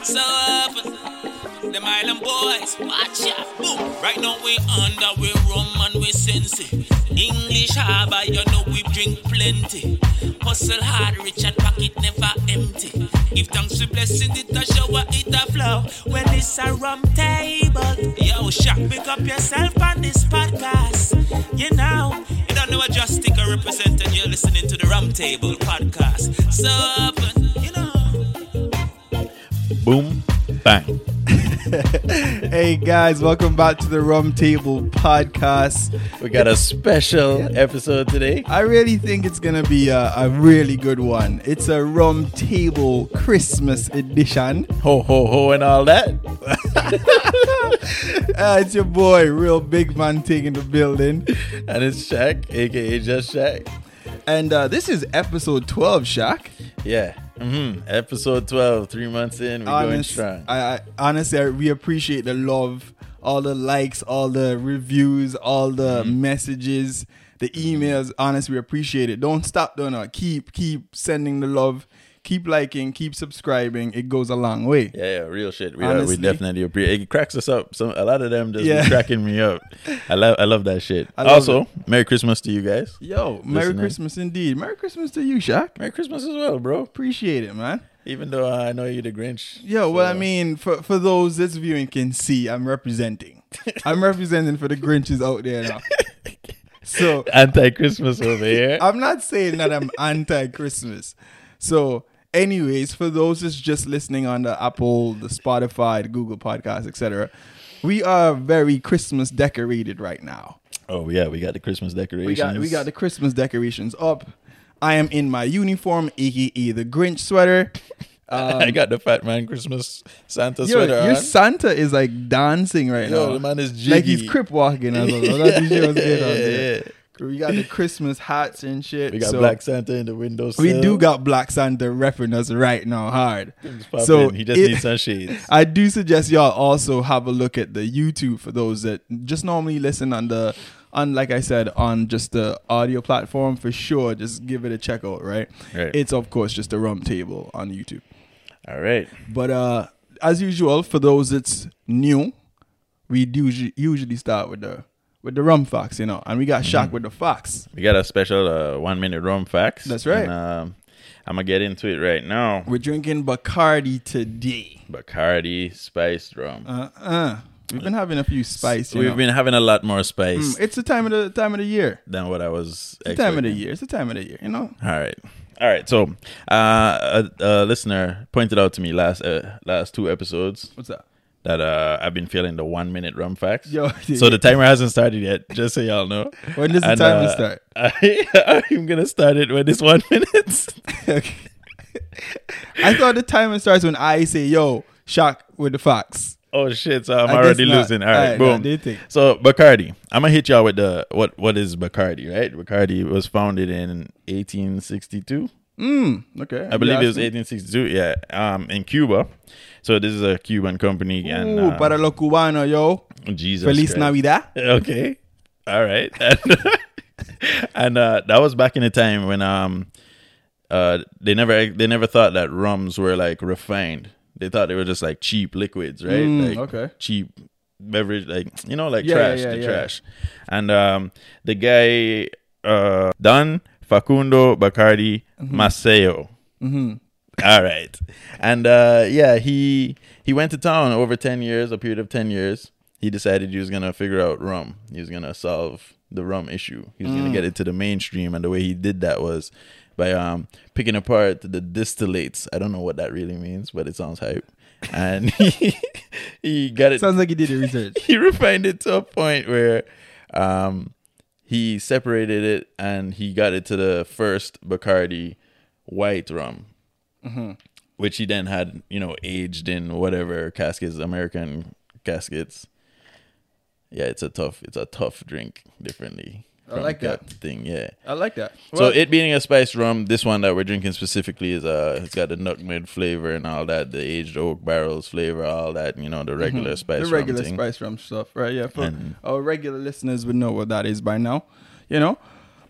So them island boys, watch out, boom. Right now we under, we rum and we sensey. English harbor, you know we drink plenty. Hustle hard, rich and pocket never empty. Give thanks to blessing, it a shower, it a flow. Well, it's a rum table. Yo, Shaq, pick up yourself on this podcast. You know, you don't know I just stick a representative. You're listening to the Rum Table Podcast. So, you know. Boom, bang. Hey guys, welcome back to the Rum Table Podcast. We got a special episode today. I really think it's going to be a really good one. It's a Rum Table Christmas edition. Ho, ho, ho and all that. It's your boy, Real Big Man Ting in the building. And it's Shaq, a.k.a. Just Shaq. And this is episode 12, Shaq. Yeah. Mm-hmm. Episode 12, 3 months in, we're going strong. We appreciate the love, all the likes, all the reviews, all the messages, the emails. Honestly, we appreciate it. Don't stop doing it. Keep sending the love. Keep liking. Keep subscribing. It goes a long way. Yeah, real shit. We definitely appreciate it. It cracks us up. A lot of them just be cracking me up. I love that shit. Also, Merry Christmas to you guys. Yo, Merry Christmas indeed. Merry Christmas to you, Shaq. Merry Christmas as well, bro. Appreciate it, man. Even though I know you're the Grinch. Yo, so. Well, I mean, for those that's viewing can see, I'm representing. I'm representing for the Grinches out there now. So anti-Christmas over here. I'm not saying that I'm anti-Christmas. So, anyways, for those that's just listening on the Apple, the Spotify, the Google Podcast, etc., we are very Christmas decorated right now. Oh yeah, we got the Christmas decorations. We got the Christmas decorations up. I am in my uniform, aka the Grinch sweater. I got the Fat Man Christmas Santa sweater on. Your Santa is like dancing right now. The man is jiggy. Like he's crip walking. I don't know. That's what yeah. We got the Christmas hats and shit. We got Black Santa in the windowsill. We do got Black Santa repping us right now hard. So he just needs some shades. I do suggest y'all also have a look at the YouTube for those that just normally listen on like I said, on just the audio platform for sure. Just give it a check out, right? It's of course just a Rum Table on YouTube. All right. But as usual, for those that's new, we do usually start with the rum facts, you know, and we got Shaq with the facts. We got a special 1 minute rum facts. That's right. And, I'm going to get into it right now. We're drinking Bacardi today. Bacardi Spiced Rum. We've been having a few spice. We've been having a lot more spice. It's the time of the year. Than what I was expecting. It's the time of the year, you know. All right. So a listener pointed out to me last two episodes. What's that? That I've been feeling the 1 minute rum facts. So the timer hasn't started yet, just so y'all know. When does the timer start? I'm going to start it when it's 1 minute. Okay. I thought the timer starts when I say, yo, Shaq with the facts. Oh, shit. So I'm already losing. All right, boom. No, so Bacardi. I'm going to hit y'all with what is Bacardi, right? Bacardi was founded in 1862. Okay. I believe it was 1862. Yeah. In Cuba. So this is a Cuban company. And para los cubanos, yo. Jesus. Feliz Christ. Navidad. Okay. All right. And that was back in the time when they never thought that rums were like refined. They thought they were just like cheap liquids, right? Cheap beverage, trash. And the guy Don Facundo Bacardi Maceo. Mm-hmm. All right. And he went to town over 10 years, a period of 10 years. He decided he was gonna figure out rum. He was gonna solve the rum issue. He was gonna get it to the mainstream, and the way he did that was by picking apart the distillates. I don't know what that really means, but it sounds hype. And he got it. Sounds like he did the research. He refined it to a point where he separated it, and he got it to the first Bacardi white rum, which he then had, aged in whatever caskets, American caskets. Yeah, it's a tough drink differently. I like that thing. Yeah, I like that. Well, so it being a spiced rum, this one that we're drinking specifically is it's got the nutmeg flavor and all that, the aged oak barrels flavor, all that. The regular spice rum thing. The regular spice rum stuff, right? Yeah, for our regular listeners would know what that is by now,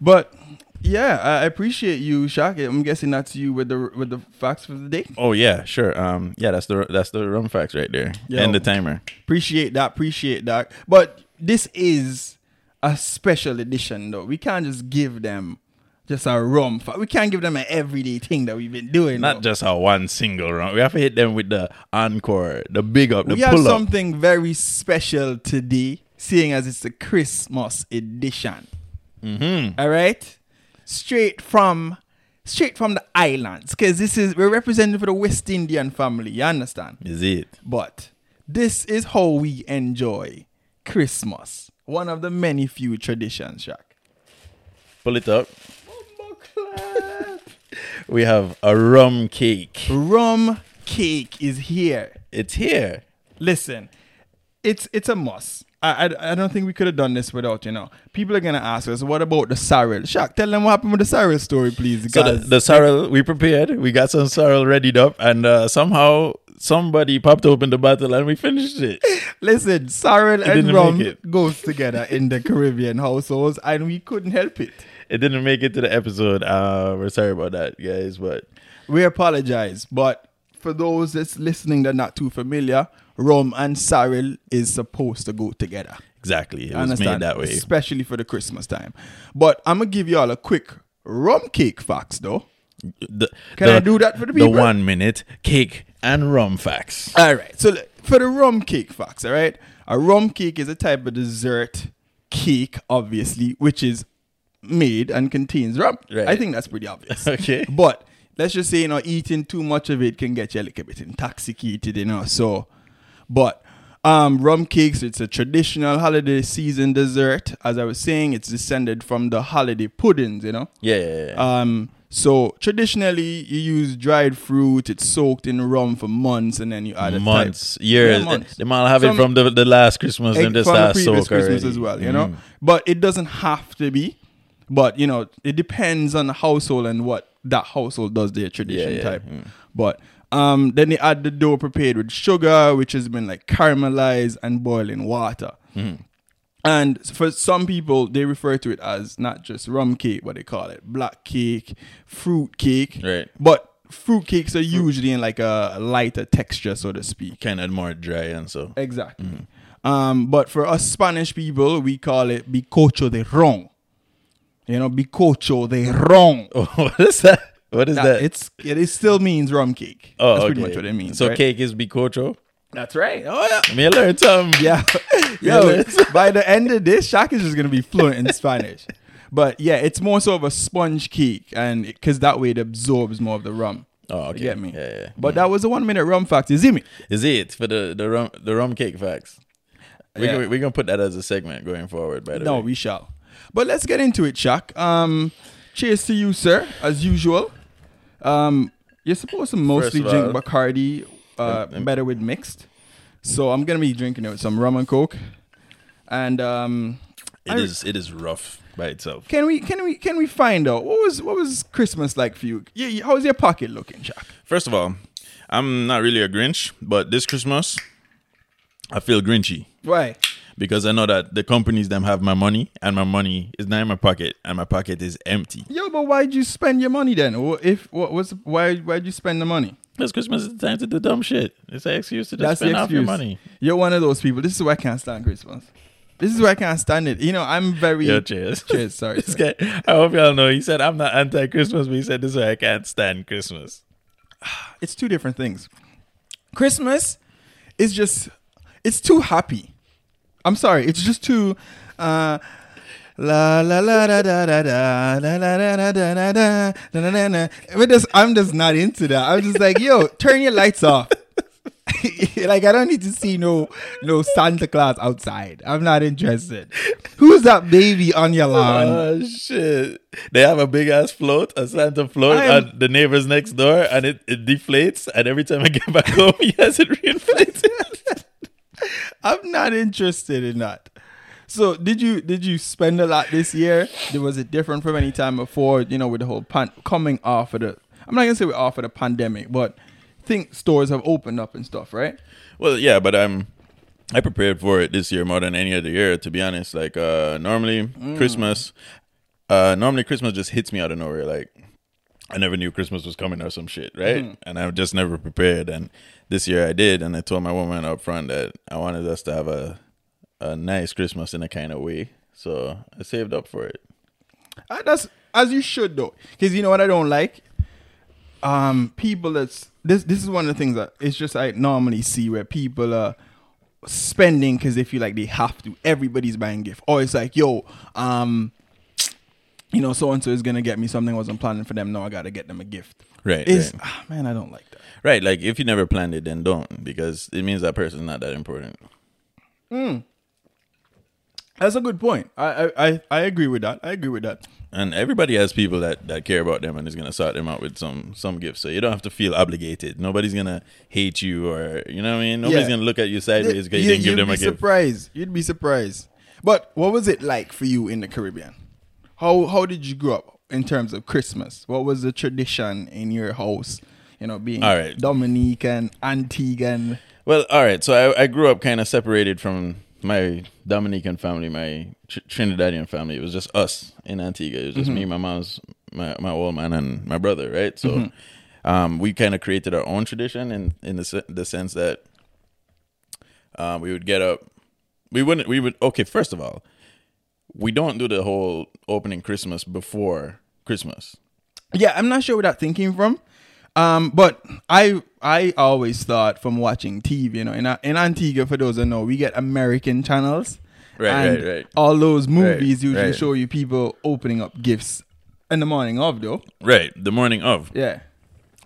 But yeah, I appreciate you, Shaq. I'm guessing that's you with the facts for the day. Oh yeah, sure. That's the rum facts right there. End the timer. Appreciate that. But this is a special edition, though. We can't just give them just a rum. We can't give them an everyday thing that we've been doing. Not just a one single rum. We have to hit them with the encore, the big up, the pull up. We have something very special today, seeing as it's a Christmas edition. Mm-hmm. All right? Straight from the islands, because we're representing for the West Indian family. You understand? Is it? But this is how we enjoy Christmas. One of the many few traditions, Shaq. Pull it up. One more clap. We have a rum cake. Rum cake is here. It's here. Listen, it's a must. I don't think we could have done this without, People are going to ask us, what about the sorrel? Shaq, tell them what happened with the sorrel story, please. So the sorrel, we prepared. We got some sorrel readied up, and somehow somebody popped open the bottle and we finished it. Listen, sorrel and rum goes together in the Caribbean households, and we couldn't help it. It didn't make it to the episode. We're sorry about that, guys, but we apologize. But for those that's listening that are not too familiar, rum and sorrel is supposed to go together. Exactly. It was made that way. Especially for the Christmas time. But I'm going to give you all a quick rum cake facts, though. Can I do that for the people? The 1 minute cake and rum facts. All right. So for the rum cake facts, all right. A rum cake is a type of dessert cake, obviously, which is made and contains rum. Right. I think that's pretty obvious. Okay. But let's just say, eating too much of it can get you a little bit intoxicated, so... But rum cakes, it's a traditional holiday season dessert. As I was saying, it's descended from the holiday puddings, Yeah. So traditionally, you use dried fruit. It's soaked in rum for months, and then you add years. Yeah, months. They might have it from the last Christmas and just last previous Christmas already. As well, But it doesn't have to be. But, it depends on the household and what that household does, their tradition type. Mm. But... then they add the dough prepared with sugar, which has been caramelized, and boiling water. Mm. And for some people, they refer to it as not just rum cake, but they call it black cake, fruit cake. Right. But fruit cakes are usually in a lighter texture, so to speak. Kind of more dry and so. Exactly. Mm. But for us Spanish people, we call it bizcocho de ron. Bizcocho de ron. Oh, what is that? What is that? It still means rum cake. Oh, that's pretty much what it means. So cake is bizcocho? That's right. Oh, yeah. Me learned something. Yeah. Yo, by the end of this, Shaq is just going to be fluent in Spanish. But yeah, it's more so of a sponge cake, and because that way it absorbs more of the rum. Oh, okay. You get me? Yeah. But that was the 1 minute rum fact. Is it me? Is it for the rum cake facts? We're going to put that as a segment going forward, by the way. No, we shall. But let's get into it, Shaq. Cheers to you, sir, as usual. You're supposed to mostly drink Bacardi, better with mixed. So I'm going to be drinking it with some rum and coke. And It is rough by itself. Can we find out what was Christmas like for you? Yeah, how was your pocket looking, Shaq? First of all, I'm not really a Grinch, but this Christmas, I feel grinchy. Why? Because I know that the companies them have my money, and my money is not in my pocket, and my pocket is empty. Yo, but why'd you spend your money then? Why'd you spend the money? Because Christmas is the time to do dumb shit. It's an excuse to just spend off your money. You're one of those people. This is why I can't stand Christmas. This is why I can't stand it. You know, I'm very... Yo, cheers. Cheers, sorry. This guy, I hope y'all know, he said, I'm not anti-Christmas, but he said, this is why I can't stand Christmas. It's two different things. Christmas is just... It's too happy. I'm sorry. It's just too... La la la da da da da da da da da da da da da. I'm just not into that. I'm just like, yo, turn your lights off. Like, I don't need to see no Santa Claus outside. I'm not interested. Who's that baby on your lawn? Oh shit! They have a big ass float, a Santa float, at the neighbors next door, and it deflates. And every time I get back home, he has it reinflated. I'm not interested in that. So did you spend a lot this year? Was it different from any time before? You know, with the whole coming off of the... I'm not gonna say we're off of the pandemic, but think stores have opened up and stuff, right? Well, yeah, but I prepared for it this year more than any other year, to be honest. Like, normally Christmas just hits me out of nowhere. Like, I never knew Christmas was coming or some shit, right? Mm. And I just never prepared. And this year I did, and I told my woman up front that I wanted us to have a nice Christmas in a kind of way. So I saved up for it. That's as you should, though, because you know what I don't like? People that's... This is one of the things that it's just I normally see where people are spending because they feel like they have to. Everybody's buying gifts. Or it's like, yo, you know, so-and-so is going to get me something I wasn't planning for them. No, I got to get them a gift. Right. Right. Oh, man, I don't like that. Right. Like, if you never planned it, then don't, because it means that person's not that important. Mm. That's a good point. I agree with that. And everybody has people that care about them and is going to sort them out with some gifts. So you don't have to feel obligated. Nobody's going to hate you, or, you know what I mean? Nobody's going to look at you sideways because you didn't give them a gift. You'd be surprised. But what was it like for you in the Caribbean? How did you grow up in terms of Christmas? What was the tradition in your house? You know, being all right. Dominican, Antiguan. Well, all right. So I grew up kind of separated from... my Dominican family, my Trinidadian family. It was just us in Antigua. It was just me, my mom's, my old man, and my brother, right? So we kind of created our own tradition in the sense that we would get up. First of all, we don't do the whole opening Christmas before Christmas. Yeah, I'm not sure where that thinking from. But I always thought from watching TV, you know, in Antigua, for those that know, we get American channels. Right. All those movies usually show you people opening up gifts in the morning of, though. Right, the morning of. Yeah.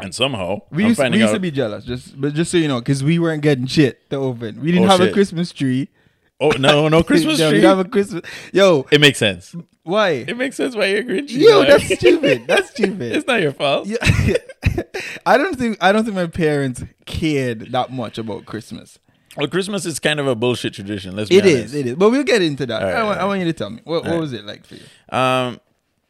And somehow, we used to be jealous, just so you know, because we weren't getting shit to open. We didn't have a Christmas tree. Oh, no Christmas tree. We didn't have a Christmas... Yo. It makes sense. Why? It makes sense why you're Grinchy. Yo, like. That's stupid. That's stupid. It's not your fault. Yeah. I don't think my parents cared that much about Christmas. Well, Christmas is kind of a bullshit tradition. Let's be honest. It is. But we'll get into that. Right, I want you to tell me. What was it like for you? All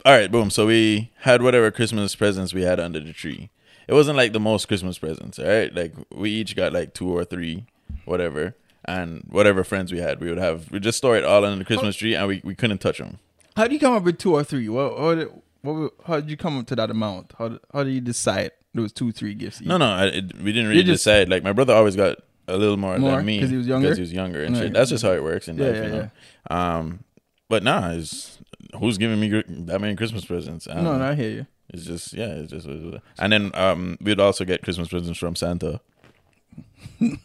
right, boom. So we had whatever Christmas presents we had under the tree. It wasn't like the most Christmas presents, all right? Like, we each got like 2 or 3, whatever. And whatever friends we had, we just store it all under the Christmas tree, and we couldn't touch them. How do you come up with 2 or 3? How did you come up to that amount? How do you decide there was 2, 3 gifts each? No, we didn't really decide. Like, my brother always got a little more than me because he was younger. And shit. That's just how it works in life, you know. Yeah. But who's giving me that many Christmas presents? No, I hear you. It's just and then we'd also get Christmas presents from Santa. We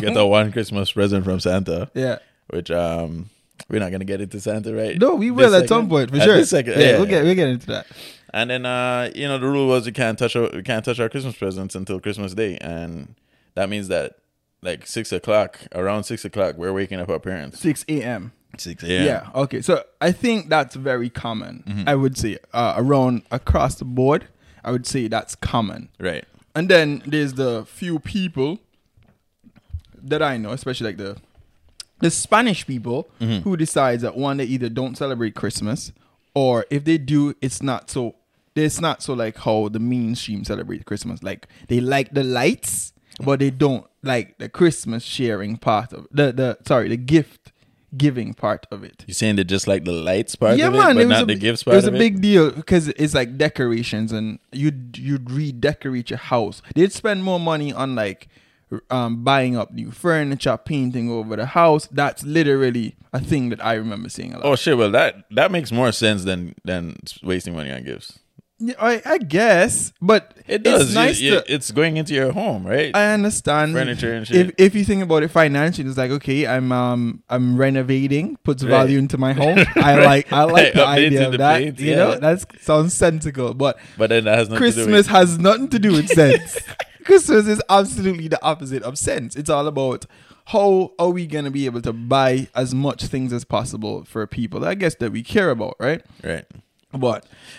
get the one Christmas present from Santa. Yeah, which we're not gonna get into Santa, right? No, we will at some point for sure. We'll get into that. And then you know, the rule was we can't touch our Christmas presents until Christmas Day, and that means that like 6 o'clock, around 6 o'clock, we're waking up our parents. 6 a.m. 6 a.m. Yeah. Okay. So I think that's very common. Mm-hmm. I would say around across the board, I would say that's common. Right. And then there's the few people that I know, especially like the the Spanish people who decides that one, they either don't celebrate Christmas, or if they do, it's not so like how the mainstream celebrate Christmas. Like they like the lights, but they don't like the Christmas sharing part of the gift giving part of it. You're saying they just like the lights part of it, man, but not the gifts part of it? It was a big deal because it's like decorations, and you'd redecorate your house. They'd spend more money on like buying up new furniture, painting over the house. That's literally a thing that I remember seeing a lot. Oh shit, well that makes more sense than wasting money on gifts. I guess, but it does. It's nice. It's going into your home, right? I understand furniture and shit. If you think about it financially, it's like, okay, I'm renovating, puts value into my home. I like the idea of that. Paint, you know, that sounds sensical, but then that has nothing Christmas to do with has nothing to do with sense. Christmas is absolutely the opposite of sense. It's all about how are we gonna be able to buy as much things as possible for people, I guess, that we care about, right? Right.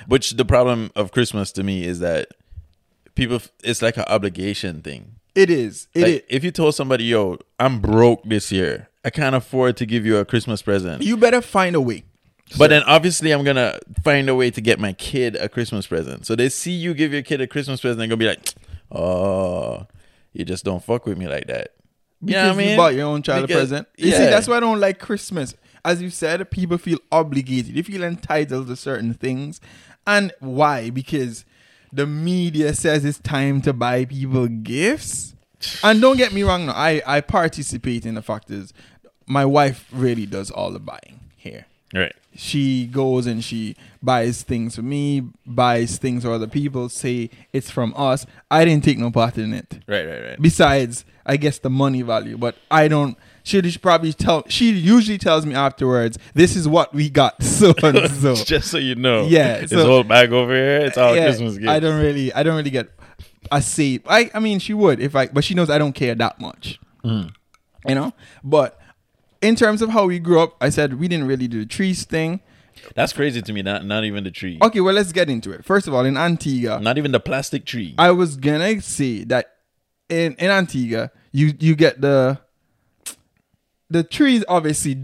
Which the problem of Christmas to me is that people, it's like an obligation thing. It is. If you told somebody, yo, I'm broke this year, I can't afford to give you a Christmas present, you better find a way. But then obviously I'm going to find a way to get my kid a Christmas present. So they see you give your kid a Christmas present, they're going to be like, oh, you just don't fuck with me like that. Because you know what I mean? You bought your own child a present. You see, that's why I don't like Christmas. As you said, people feel obligated. They feel entitled to certain things. And why? Because the media says it's time to buy people gifts. And don't get me wrong, no, I participate in the factors. My wife really does all the buying here. Right. She goes and she buys things for me, buys things for other people, say it's from us. I didn't take no part in it. Right. Besides, I guess the money value, but I don't. She usually tells me afterwards, this is what we got, so and so. Just so you know. Yeah. This whole bag over here, it's all Christmas gifts. I don't really get a say. I mean, she would but she knows I don't care that much. Mm. You know? But in terms of how we grew up, I said we didn't really do the trees thing. That's crazy to me, not even the tree. Okay, well, let's get into it. First of all, in Antigua. Not even the plastic tree. I was gonna say that in Antigua, you get the trees obviously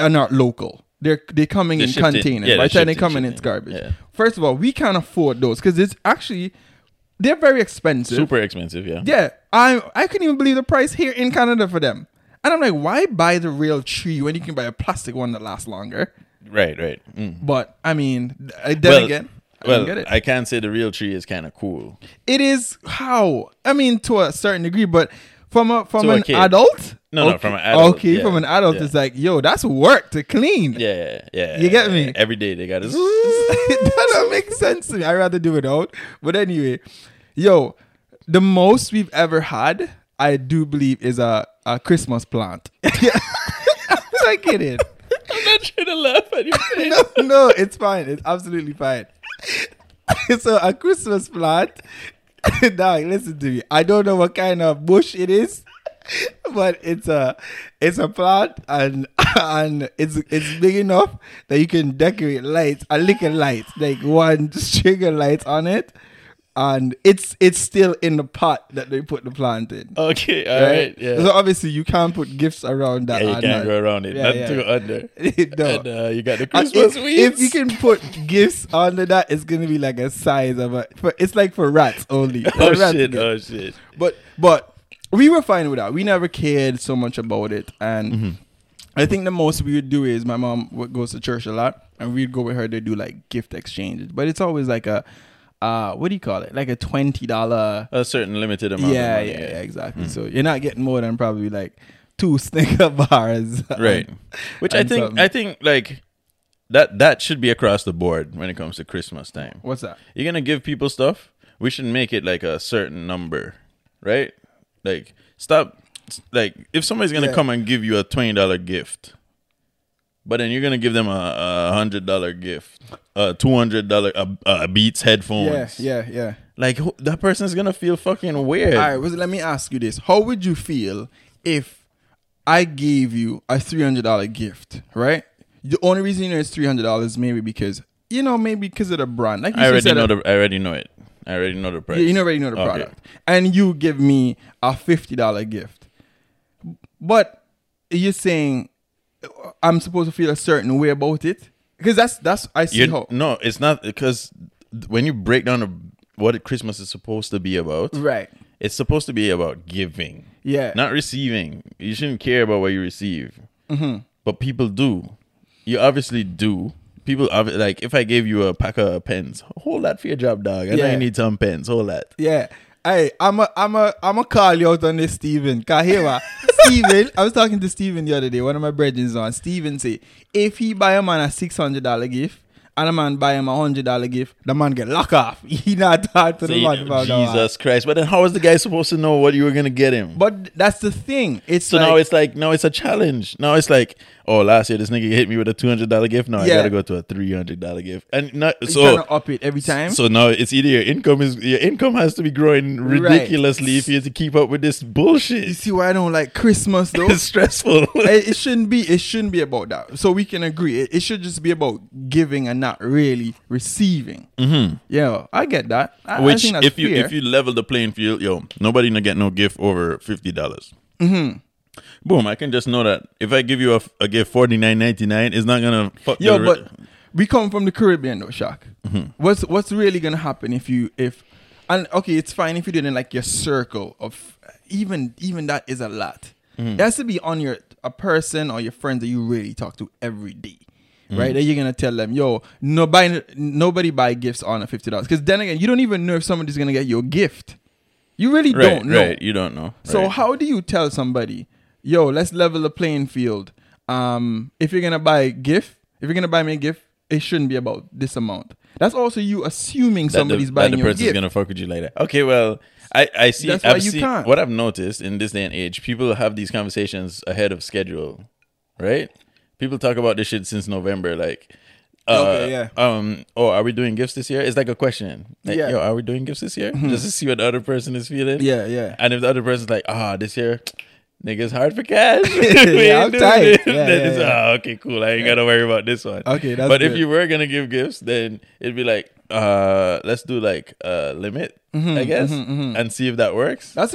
are not local. They're coming in containers. By the time they come in, it's garbage. Yeah. First of all, we can't afford those because it's actually, they're very expensive. Super expensive, yeah. Yeah. I couldn't even believe the price here in Canada for them. And I'm like, why buy the real tree when you can buy a plastic one that lasts longer? Right. Mm. But, I mean, I get it. I can say the real tree is kind of cool. It is how? I mean, to a certain degree, but from an adult? No, from an adult. Okay, yeah, from an adult, it's like, yo, that's work to clean. Yeah. You get me? Every day they got this. That don't make sense to me. I'd rather do it out. But anyway, yo, the most we've ever had, I do believe, is a Christmas plant. I get it. I'm not trying to laugh at you. No, it's fine. It's absolutely fine. So a Christmas plant. Now, listen to me. I don't know what kind of bush it is, but it's a plant, and it's big enough that you can decorate lights, a liquor lights, like one string of lights on it, and it's still in the pot that they put the plant in. Okay, all right. Yeah. So obviously you can't put gifts around that. Yeah, you can't go around it. Not too under. No. And you got the Christmas weeds. If you can put gifts under that, it's gonna be like a size of a. It's like for rats only. Oh shit! But. We were fine with that. We never cared so much about it. And I think the most we would do is my mom goes to church a lot, and we'd go with her to do like gift exchanges. But it's always like a, what do you call it? Like a $20. A certain limited amount. Yeah, of money. Yeah, exactly. Mm-hmm. So you're not getting more than probably like 2 Snicker bars. Right. Which I think like that should be across the board when it comes to Christmas time. What's that? You're going to give people stuff. We should make it like a certain number, right? Like, stop. Like, if somebody's going to come and give you a $20 gift, but then you're going to give them a $100 gift, a $200 Beats headphones. Yeah. Like, that person's going to feel fucking weird. All right, let me ask you this. How would you feel if I gave you a $300 gift, right? The only reason you know it's $300 maybe because of the brand. Like, I already know it. I already know the price. Yeah, you already know the product. And you give me a $50 gift. But you're saying I'm supposed to feel a certain way about it? Because that's I see how. No, it's not, because when you break down what Christmas is supposed to be about, right? It's supposed to be about giving, yeah, not receiving. You shouldn't care about what you receive, mm-hmm. but people do. You obviously do. People are like, if I gave you a pack of pens, hold that for your job, dog. I know you need some pens. Hold that. Yeah. Hey, I'm a call you out on this, Steven. Steven, I was talking to Steven the other day, one of my brethren's on. Steven say, if he buy a man a $600 gift and a man buy him a $100 gift, the man get locked off. He not talk to the man about that. Jesus Christ. But then how was the guy supposed to know what you were going to get him? But that's the thing. It's so like, now it's a challenge. Now it's like, oh, last year this nigga hit me with a $200 gift. Now I got to go to a $300 gift. And so you up it every time. So now it's either your income has to be growing ridiculously if you have to keep up with this bullshit. You see why I don't like Christmas though? It's stressful. It shouldn't be about that. So we can agree. It should just be about giving and not really receiving. Mm-hmm. Yeah, I get that. I think that's fair. If you level the playing field, yo, nobody gonna get no gift over $50. Mm-hmm. Boom! I can just know that if I give you a gift $49.99, it's not gonna fuck. Yo, but we come from the Caribbean, though, Shaq. Mm-hmm. What's really gonna happen if it's fine if you didn't like your circle of even that is a lot. Mm-hmm. It has to be on a person or your friends that you really talk to every day. Right, then you're gonna tell them, yo, nobody buy gifts on a $50. Because then again, you don't even know if somebody's gonna get your gift. You really don't know. Right, you don't know. So how do you tell somebody, yo, let's level the playing field? If you're gonna buy me a gift, it shouldn't be about this amount. That's also you assuming somebody's buying your gift. That the person's gonna fuck with you like that. Okay, well, I see. That's why you can't. What I've noticed in this day and age, people have these conversations ahead of schedule, right? People talk about this shit since November, like, are we doing gifts this year? It's like a question. Like, yo, are we doing gifts this year? Mm-hmm. Just to see what the other person is feeling. Yeah, yeah. And if the other person's like, this year, niggas hard for cash. I'm tight. Okay, cool. I ain't got to worry about this one. Okay, that's But if you were going to give gifts, then it'd be like, let's do like a limit, mm-hmm, I guess, mm-hmm, mm-hmm. and see if that works. I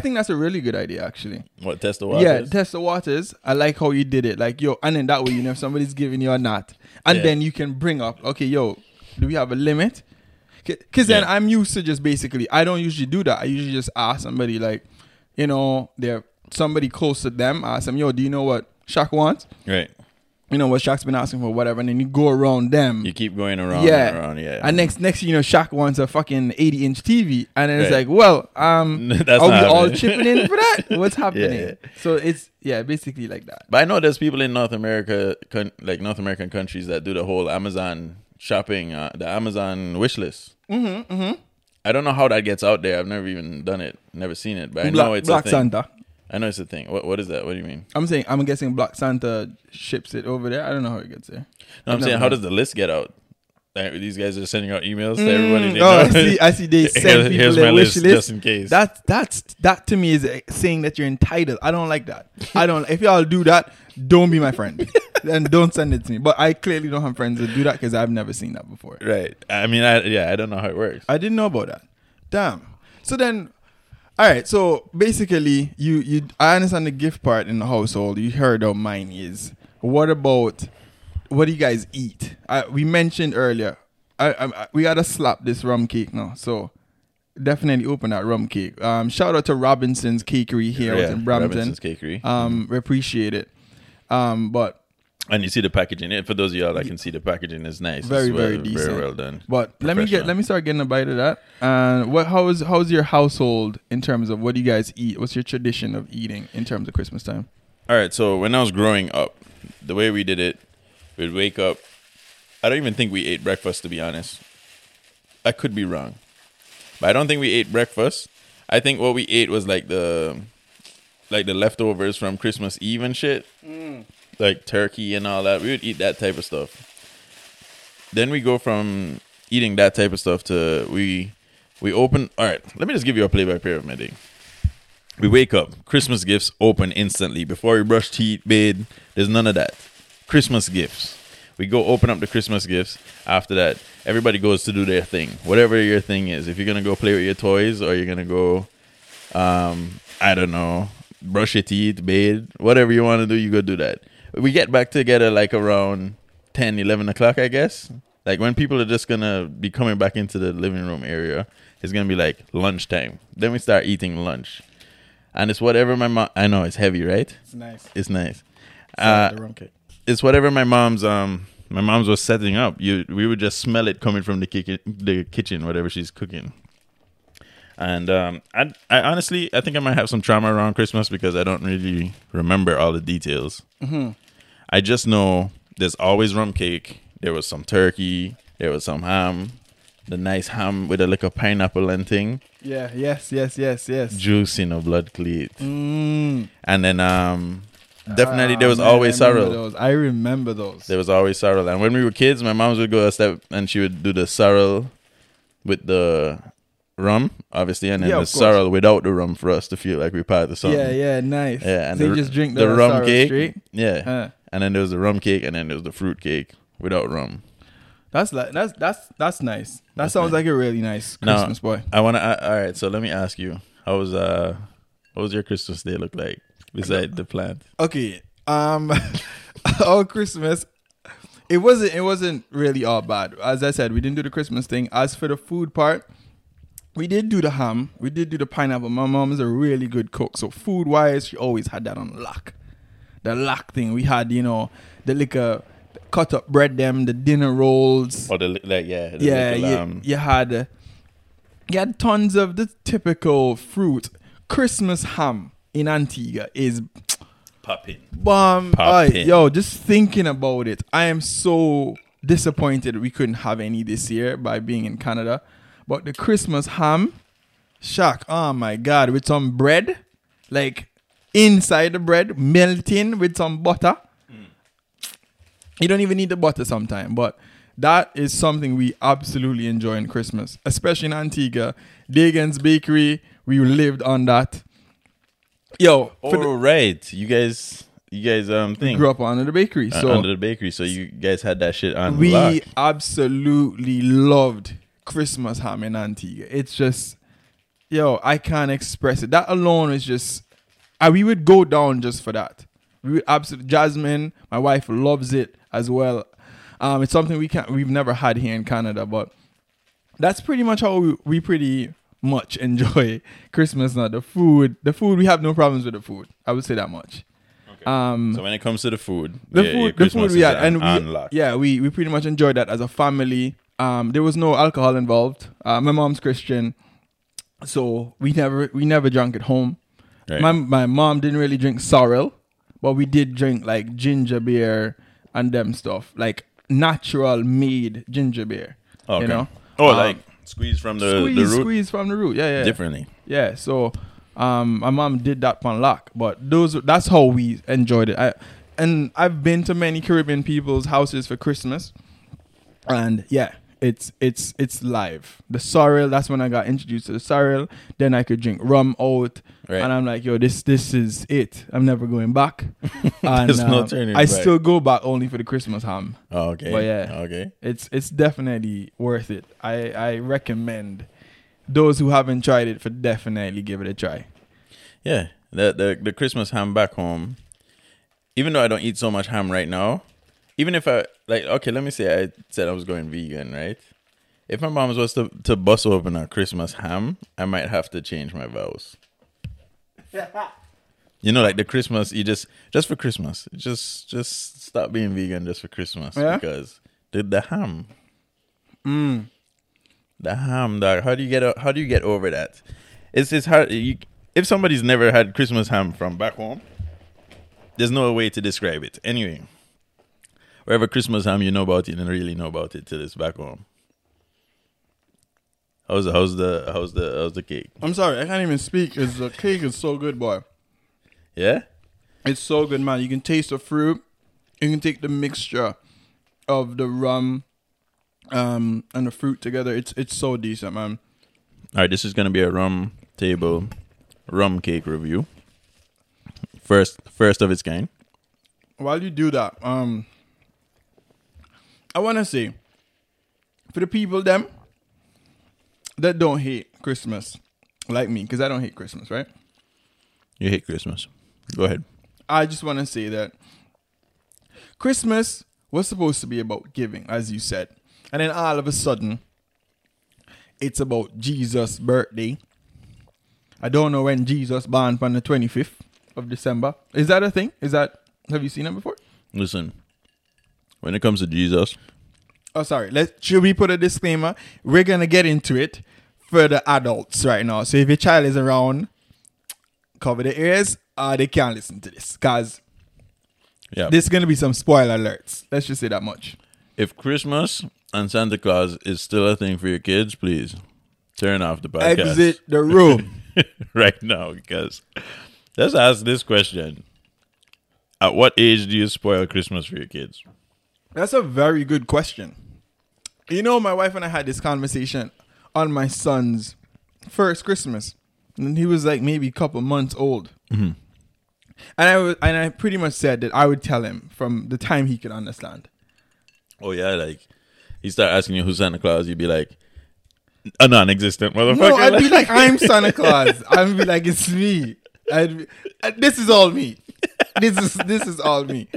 think that's a really good idea, actually. What, test the waters? Yeah, test the waters. I like how you did it. Like, yo, and then that way, you know, if somebody's giving you or not. And then you can bring up, okay, yo, do we have a limit? Because then I'm used to just basically, I don't usually do that. I usually just ask somebody, like, you know, somebody close to them, ask them, yo, do you know what Shaq wants? Right. You know what Shaq's been asking for, whatever, and then you go around them. You keep going around and around, And next you know, Shaq wants a fucking 80-inch TV. And then it's like, well, are we all chipping in for that? What's happening? Yeah. So it's, basically like that. But I know there's people in North America, like North American countries that do the whole Amazon shopping, the Amazon wish list. Mm-hmm, mm-hmm. I don't know how that gets out there. I've never even done it, never seen it, but I know it's a thing. Black Santa. I know it's a thing. What is that? What do you mean? I'm guessing Black Santa ships it over there. I don't know how it gets there. No, I'm saying, how does the list get out? Like, these guys are sending out emails to everybody. I see they send people their wish list. Just in case. That to me is saying that you're entitled. I don't like that. If y'all do that, don't be my friend. And don't send it to me. But I clearly don't have friends that do that because I've never seen that before. Right. I mean, I don't know how it works. I didn't know about that. Damn. So then... All right, so basically, I understand the gift part in the household. You heard how mine is. What do you guys eat? We mentioned earlier, we gotta slap this rum cake now. So definitely open that rum cake. Shout out to Robinson's Cakery here in Brampton. Robinson's Cakery. We appreciate it. And you see the packaging. For those of y'all that can see, the packaging is nice. Very, very decent. Very well done. But let me start getting a bite of that. And how's your household in terms of what do you guys eat? What's your tradition of eating in terms of Christmas time? All right. So when I was growing up, the way we did it, we'd wake up. I don't even think we ate breakfast, to be honest. I could be wrong. But I don't think we ate breakfast. I think what we ate was like the leftovers from Christmas Eve and shit. Mm. Like turkey and all that. We would eat that type of stuff. Then we go from eating that type of stuff to we open. All right, let me just give you a play-by-play of my day. We wake up. Christmas gifts open instantly. Before we brush teeth, bed, there's none of that. Christmas gifts. We go open up the Christmas gifts. After that, everybody goes to do their thing. Whatever your thing is. If you're going to go play with your toys or you're going to go, I don't know, brush your teeth, bed, whatever you want to do, you go do that. We get back together like around 10, 11 o'clock, I guess. Like when people are just going to be coming back into the living room area, it's going to be like lunchtime. Then we start eating lunch. And it's whatever my mom... I know, it's heavy, right? It's nice. It's nice. The rum cake. It's whatever my mom's was setting up. We would just smell it coming from the kitchen, whatever she's cooking. And I honestly, I think I might have some trauma around Christmas because I don't really remember all the details. Mm-hmm. I just know there's always rum cake. There was some turkey. There was some ham. The nice ham with a little pineapple and thing. Yeah, yes. Juice, you know, blood cleat. Mm. And then definitely there was always sorrel. I remember those. There was always sorrel. And when we were kids, my mom would go a step and she would do the sorrel with the rum, obviously, and then the sorrel without the rum for us to feel like we part of the song. Yeah, nice. Yeah, and so you just drink the rum cake. Straight? Yeah. And then there was the rum cake and then there was the fruit cake without rum. That's nice. That sounds like a really nice Christmas, boy. I want to. All right, so let me ask you, how was what was your Christmas day look like besides the plant? Okay, all Christmas, it wasn't really all bad. As I said, we didn't do the Christmas thing. As for the food part, we did do the ham, we did do the pineapple. My mom is a really good cook, so food wise, she always had that on lock. The lock thing we had, you know, the liquor. Cut up bread, them the dinner rolls. Or you had tons of the typical fruit. Christmas ham in Antigua is popping. Yo, just thinking about it, I am so disappointed we couldn't have any this year by being in Canada. But the Christmas ham, Shaq, oh my God, with some bread, like inside the bread, melting with some butter. You don't even need the butter sometime, but that is something we absolutely enjoy in Christmas, especially in Antigua. Diggins Bakery, we lived on that. Yo, right, you guys think grew up under the bakery, so under the bakery, so you guys had that shit on. We lock. Absolutely loved Christmas ham in Antigua. It's just, yo, I can't express it. That alone is just, we would go down just for that. Jasmine, my wife, loves it as well. It's something we've never had here in Canada, but that's pretty much how we pretty much enjoy Christmas now. The food, we have no problems with the food. I would say that much. Okay. So when it comes to the food we had, and we pretty much enjoyed that as a family. There was no alcohol involved. My mom's Christian, so we never drank at home. Right. My mom didn't really drink sorrel. But we did drink like ginger beer and them stuff, like natural made ginger beer. Okay. You know? Oh, like squeeze from the root. Squeeze from the root. Yeah. Differently. Yeah. So, my mom did that on lock, but that's how we enjoyed it. I've been to many Caribbean people's houses for Christmas, and yeah, it's live. The sorrel. That's when I got introduced to the sorrel. Then I could drink rum out. Right. And I'm like, yo, this is it. I'm never going back. And no turning back. Still go back only for the Christmas ham. Oh, okay. But yeah, okay. It's definitely worth it. I recommend those who haven't tried it for definitely give it a try. Yeah, the Christmas ham back home. Even though I don't eat so much ham right now, even if I like, okay, let me say I said I was going vegan, right? If my mom was to bust open a Christmas ham, I might have to change my vows. You know, like the Christmas, you just for Christmas, just stop being vegan just for Christmas, because the ham, dog. How do you get over that? It's hard. If somebody's never had Christmas ham from back home, there's no way to describe it. Anyway, wherever Christmas ham, you know about it and really know about it till it's back home. How's the cake? I'm sorry, I can't even speak. The cake is so good, boy. Yeah? It's so good, man. You can taste the fruit. You can take the mixture of the rum and the fruit together. It's so decent, man. All right, this is going to be a rum table, rum cake review. First of its kind. While you do that, I want to say, for the people, them, that don't hate Christmas like me, because I don't hate Christmas, right? You hate Christmas. Go ahead. I just want to say that Christmas was supposed to be about giving, as you said. And then all of a sudden, it's about Jesus' birthday. I don't know when Jesus born, on the 25th of December. Is that a thing? Is that, have you seen that before? Listen, when it comes to Jesus. Oh, sorry. Should we put a disclaimer? We're going to get into it for the adults right now. So if your child is around, cover their ears, or they can't listen to this. Because there's going to be some spoiler alerts. Let's just say that much. If Christmas and Santa Claus is still a thing for your kids, please turn off the podcast. Exit the room. Right now, because let's ask this question. At what age do you spoil Christmas for your kids? That's a very good question. You know, my wife and I had this conversation on my son's first Christmas. And he was like maybe a couple months old. Mm-hmm. And I pretty much said that I would tell him from the time he could understand. Oh, yeah, like he started asking you who's Santa Claus, you'd be like, a non-existent motherfucker. No, I'd be like, I'm Santa Claus. I'd be like, it's me. This is all me. This is all me.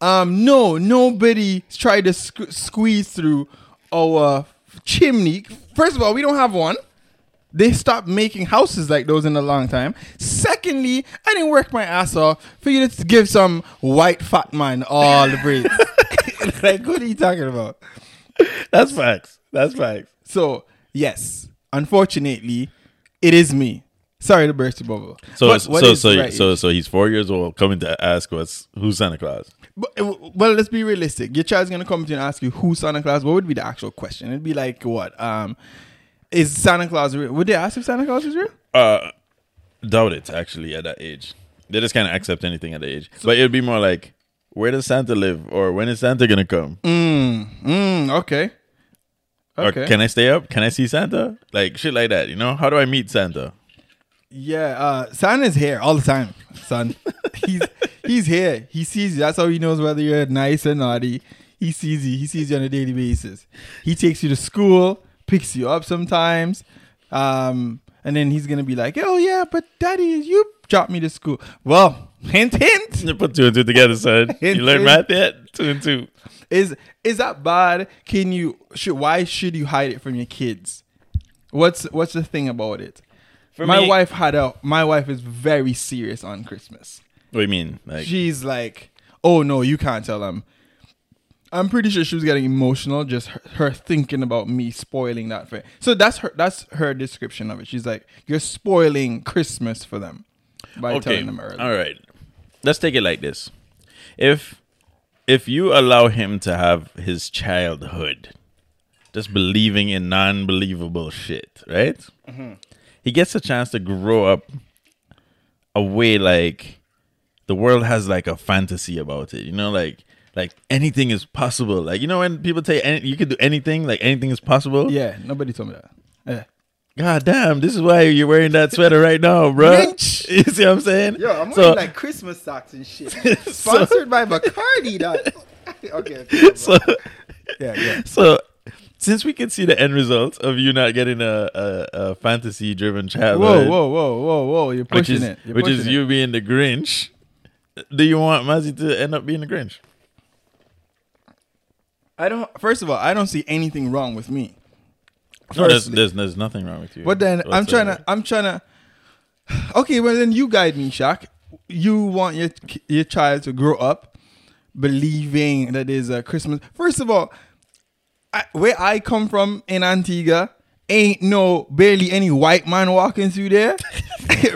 No, nobody tried to squeeze through our chimney. First of all, we don't have one. They stopped making houses like those in a long time. Secondly, I didn't work my ass off for you to give some white fat man all the praise. Like, what are you talking about? That's facts. That's facts. So, yes, unfortunately, it is me. Sorry to burst your bubble. So he's 4 years old coming to ask us who's Santa Claus. But, well, let's be realistic. Your child's gonna come to you and ask you who's Santa Claus. What would be the actual question? It'd be like what? Is Santa Claus real? Would they ask if Santa Claus is real? Doubt it. Actually, at that age, they just kind of accept anything at that age. So, but it'd be more like, where does Santa live, or when is Santa gonna come? Okay. Okay. Or can I stay up? Can I see Santa? Like shit like that, you know? How do I meet Santa? Yeah, Santa's here all the time, son. He's here. He sees you. That's how he knows whether you're nice or naughty. He sees you. He sees you on a daily basis. He takes you to school, picks you up sometimes. And then he's going to be like, oh, yeah, but daddy, you dropped me to school. Well, hint, hint. You put two and two together, son. Hint, you learned math yet? Two and two. Is that bad? Why should you hide it from your kids? What's the thing about it? My wife is very serious on Christmas. What do you mean? Like, she's like, oh no, you can't tell them. I'm pretty sure she was getting emotional just her thinking about me spoiling that for. So that's her description of it. She's like, you're spoiling Christmas for them by telling them early. All right. Let's take it like this. If you allow him to have his childhood, just believing in non-believable shit, right? Mm-hmm. He gets a chance to grow up a way like the world has like a fantasy about it. You know, like anything is possible. Like, you know, when people tell you you can do anything, like anything is possible. Yeah, nobody told me that. Yeah. God damn, this is why you're wearing that sweater right now, bro. You see what I'm saying? Yo, I'm wearing like Christmas socks and shit. Sponsored by Bacardi. Okay. So, yeah. So, since we can see the end result of you not getting a fantasy-driven childhood. Whoa. You're pushing it. You being the Grinch. Do you want Mazzy to end up being the Grinch? First of all, I don't see anything wrong with me. No, there's nothing wrong with you. But then whatsoever. I'm trying to. Okay, well then you guide me, Shaq. You want your child to grow up believing that there's a Christmas. First of all, where I come from in Antigua, ain't barely any white man walking through there,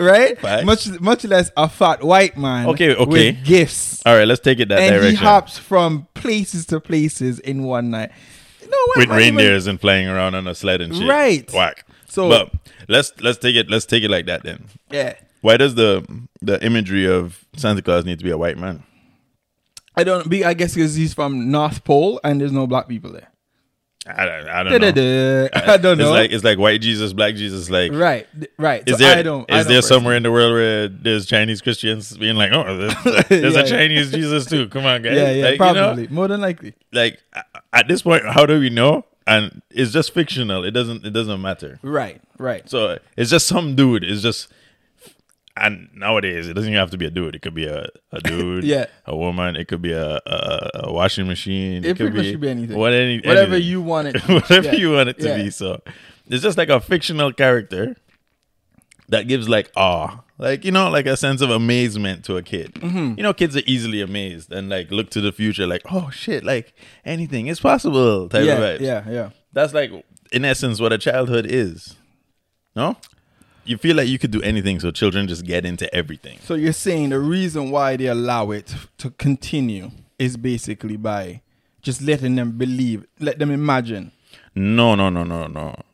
right? Facts. Much less a fat white man. Okay. With gifts. All right, let's take it that direction. And he hops from places to places in one night. With reindeers and flying around on a sled and shit. Right. Whack. So, but let's take it like that then. Yeah. Why does the imagery of Santa Claus need to be a white man? I guess because he's from North Pole and there's no black people there. I don't know. I don't know. It's like white Jesus, black Jesus, like right. So is there somewhere in the world where there's Chinese Christians being like, oh, there's a Chinese Jesus too? Come on, guys. Yeah, like, probably more than likely. Like at this point, how do we know? And it's just fictional. It doesn't matter. Right. So it's just some dude. It's just And nowadays, it doesn't even have to be a dude. It could be a dude, yeah, a woman. It could be a washing machine. It could be, anything. Whatever anything. You want it to be. Whatever you want it to be. So it's just like a fictional character that gives like awe. Like, you know, like a sense of amazement to a kid. Mm-hmm. You know, kids are easily amazed and like look to the future like, oh shit, like anything is possible type of vibes. Yeah, yeah. That's like, in essence, what a childhood is. No? You feel like you could do anything, so children just get into everything. So you're saying the reason why they allow it to continue is basically by just letting them believe, let them imagine. No.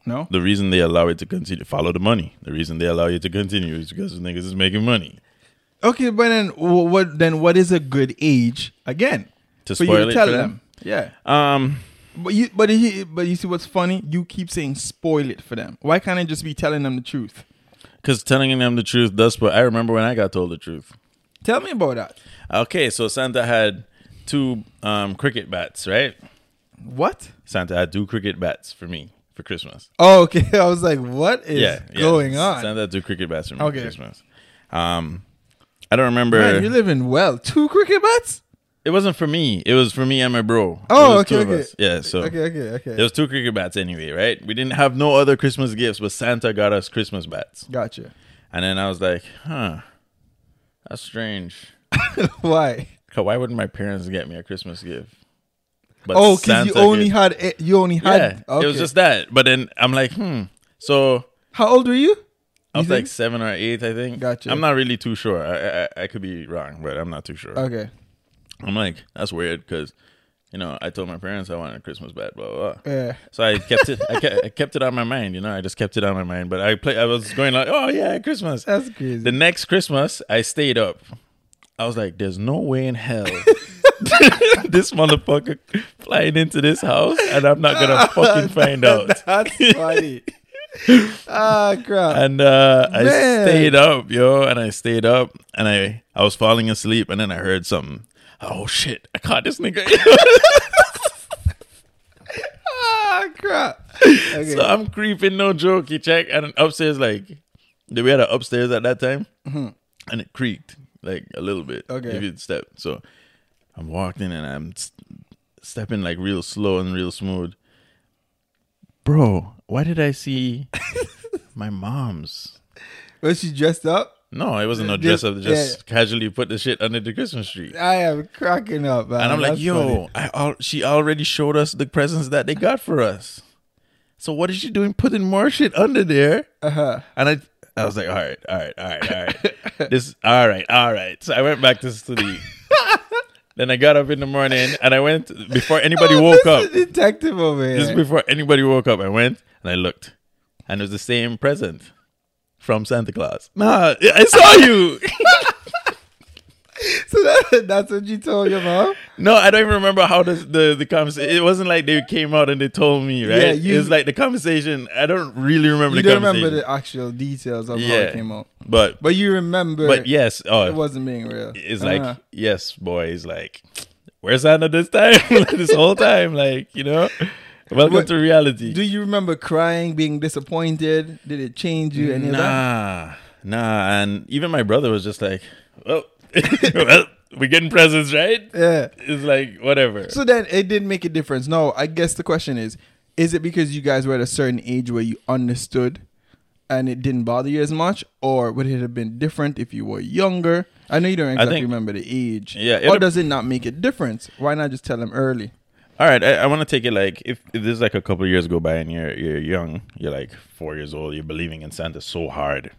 No? The reason they allow it to continue, follow the money. The reason they allow you to continue is because the niggas is making money. Okay, but then what is a good age, again? To spoil you to tell it for them. Yeah. But you see what's funny? You keep saying spoil it for them. Why can't I just be telling them the truth? Because telling them the truth does, but I remember when I got told the truth. Tell me about that. Okay, so Santa had two cricket bats, right? What? Santa had two cricket bats for me for Christmas. Oh, okay. I was like, what is going on? Santa had two cricket bats for me for Christmas. I don't remember. Man, you're living well. Two cricket bats? It wasn't for me. It was for me and my bro. Oh, okay. Yeah, so. Okay. There was two cricket bats anyway, right? We didn't have no other Christmas gifts, but Santa got us Christmas bats. Gotcha. And then I was like, huh, that's strange. Why? 'Cause why wouldn't my parents get me a Christmas gift? But because you only had. Yeah, okay. It was just that. But then I'm like, so. How old were you? I was like 7 or 8, I think. Gotcha. I'm not really too sure. I could be wrong, but I'm not too sure. Okay. I'm like, that's weird because, you know, I told my parents I wanted a Christmas bat, blah, blah, blah. Yeah. So I kept it. I kept it on my mind, you know. I just kept it on my mind. But I was going like, oh, yeah, Christmas. That's crazy. The next Christmas, I stayed up. I was like, there's no way in hell this motherfucker flying into this house and I'm not going to fucking find out. That's funny. Ah, crap. And I stayed up, yo. And I stayed up and I was falling asleep and then I heard something. Oh shit, I caught this nigga. Ah, crap. Okay. So I'm creeping, no joke, you check. And upstairs, like, we had an upstairs at that time. Mm-hmm. And it creaked, like, a little bit. Okay. If you'd step. So I'm walking and I'm stepping, like, real slow and real smooth. Bro, why did I see my mom's? Was she dressed up? No, it wasn't no dress up. Just casually put the shit under the Christmas tree. I am cracking up, man. And I'm like, yo, she already showed us the presents that they got for us. So what is she doing putting more shit under there? Uh-huh. And I was like, all right. All right. So I went back to sleep. Then I got up in the morning and I went before anybody woke up. This is detective over here. Just before anybody woke up, I went and I looked. And it was the same present. From Santa Claus. Nah, I saw you. So that's what you told your mom? No, I don't even remember how the conversation. It wasn't like they came out and they told me, right? Yeah, it was like the conversation. I don't really remember the conversation. You don't remember the actual details of how it came out. But you remember. But yes. Oh, it wasn't being real. It's like, yes, boy. It's like, where's Santa this time? This whole time, like, you know? Welcome to reality. Do you remember crying, being disappointed? Did it change you? Any of that? Nah. And even my brother was just like, well, we're getting presents, right? Yeah. It's like, whatever. So then it didn't make a difference. No, I guess the question is it because you guys were at a certain age where you understood and it didn't bother you as much? Or would it have been different if you were younger? I know you don't exactly remember the age. Yeah. Or does it not make a difference? Why not just tell them early? All right, I want to take it like, if this is like a couple of years go by and you're young, you're like 4 years old, you're believing in Santa so hard.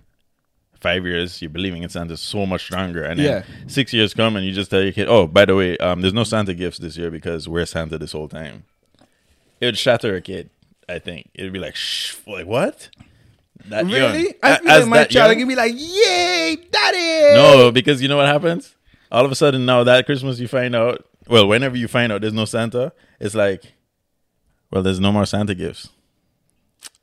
5 years, you're believing in Santa so much stronger. And then 6 years come and you just tell your kid, oh, by the way, there's no Santa gifts this year because we're Santa this whole time. It would shatter a kid, I think. It would be like, shh, like what? That really? Young. I feel like my child would be like, yay, daddy! No, because you know what happens? All of a sudden now that Christmas you find out, well, whenever you find out there's no Santa, it's like, well, there's no more Santa gifts.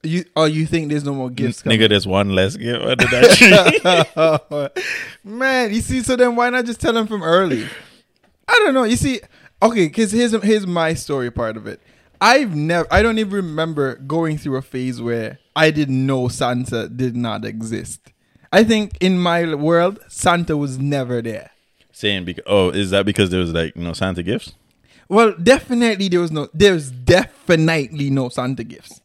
You think there's no more gifts coming? Nigga, there's one less gift under that tree. Man, you see, so then why not just tell them from early? I don't know. You see, okay, because here's my story part of it. I don't even remember going through a phase where I didn't know Santa did not exist. I think in my world, Santa was never there. Is that because there was like no Santa gifts? Well, definitely there's definitely no Santa gifts.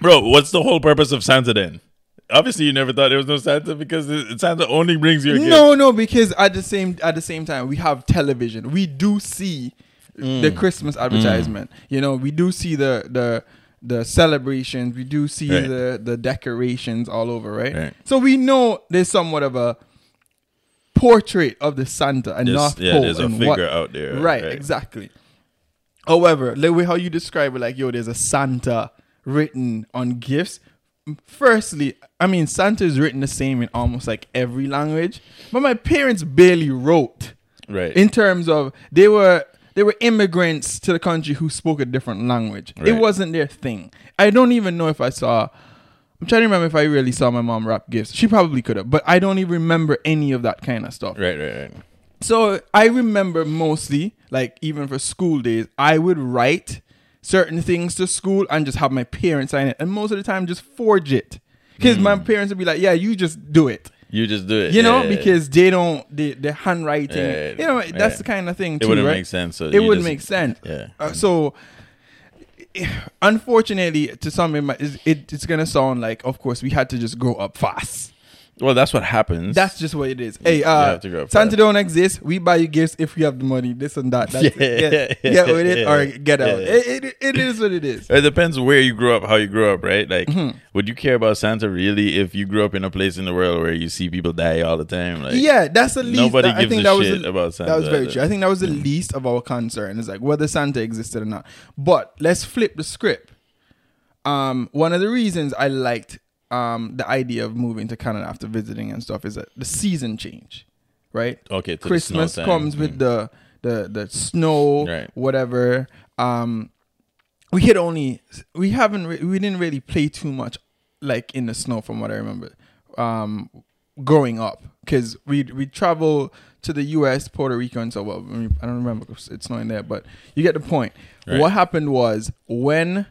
Bro, what's the whole purpose of Santa then? Obviously, you never thought there was no Santa because Santa only brings you a gift. No, because at the same time, we have television. We do see the Christmas advertisement. You know, we do see the celebrations. We do see the decorations all over, right? So we know there's somewhat of a portrait of the Santa and North Pole. Yeah, there's a figure out there. Right, exactly. However, the way how you describe it, like, yo, there's a Santa written on gifts. Firstly, I mean, Santa is written the same in almost like every language, but my parents barely wrote. Right. In terms of they were immigrants to the country who spoke a different language. Right. It wasn't their thing. I don't even know if I saw. I'm trying to remember if I really saw my mom wrap gifts. She probably could have, but I don't even remember any of that kind of stuff. Right. So I remember mostly, like even for school days, I would write certain things to school and just have my parents sign it, and most of the time just forge it because my parents would be like, yeah, you just do it, you know, because the handwriting, you know, that's the kind of thing too, it wouldn't make sense, so it would make sense. So unfortunately to some it's gonna sound like, of course, we had to just grow up fast. Well, that's what happens. That's just what it is. Hey, Santa don't exist. We buy you gifts if you have the money. This and that. That's it. Get with it or get out. It is what it is. It depends where you grew up, how you grew up, right? Like, would you care about Santa really if you grew up in a place in the world where you see people die all the time? Like, yeah, that's the least. Nobody gives a shit about Santa. That was very true. I think that was the least of our concern. It's like whether Santa existed or not. But let's flip the script. One of the reasons I liked the idea of moving to Canada after visiting and stuff is that the season change, right? Okay, Christmas comes with the snow, right, whatever. We didn't really play too much like in the snow from what I remember growing up, because we travel to the U.S., Puerto Rico, and so I don't remember if it's snowing there, but you get the point. Right. What happened was when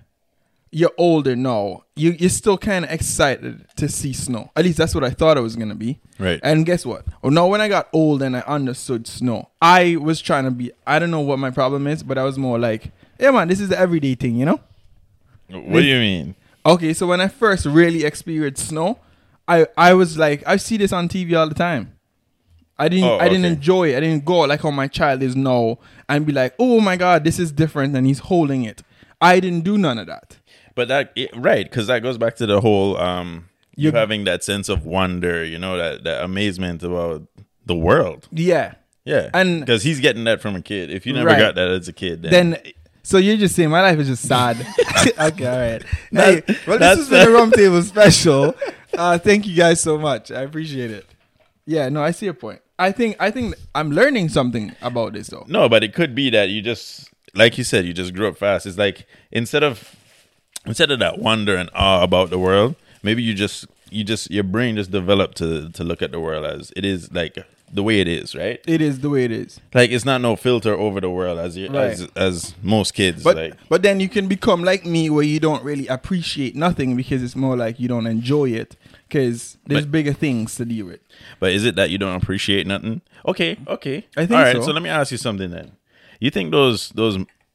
you're older now, you're still kind of excited to see snow. At least that's what I thought it was going to be. Right. And guess what? Oh, no, when I got old and I understood snow, I was trying to be, I don't know what my problem is, but I was more like, yeah, man, this is the everyday thing, you know? What do you mean? Okay, so when I first really experienced snow, I was like, I see this on TV all the time. I didn't enjoy it. I didn't go like how my child is now and be like, oh my God, this is different and he's holding it. I didn't do none of that. But because that goes back to the whole you having that sense of wonder, you know, that amazement about the world. Yeah, and because he's getting that from a kid. If you never got that as a kid, then so you're just saying my life is just sad. Okay, all right. Hey, well, this has been a Rum Table special. Thank you guys so much. I appreciate it. Yeah, no, I see your point. I think I'm learning something about this though. No, but it could be that you just, like you said, you just grew up fast. It's like instead of that wonder and awe about the world, maybe you just your brain just developed to look at the world as it is, like the way it is, right? It is the way it is. Like it's not no filter over the world as most kids. But then you can become like me where you don't really appreciate nothing because it's more like you don't enjoy it because there's bigger things to deal with. But is it that you don't appreciate nothing? Okay. I think so. All right, so let me ask you something then. You think those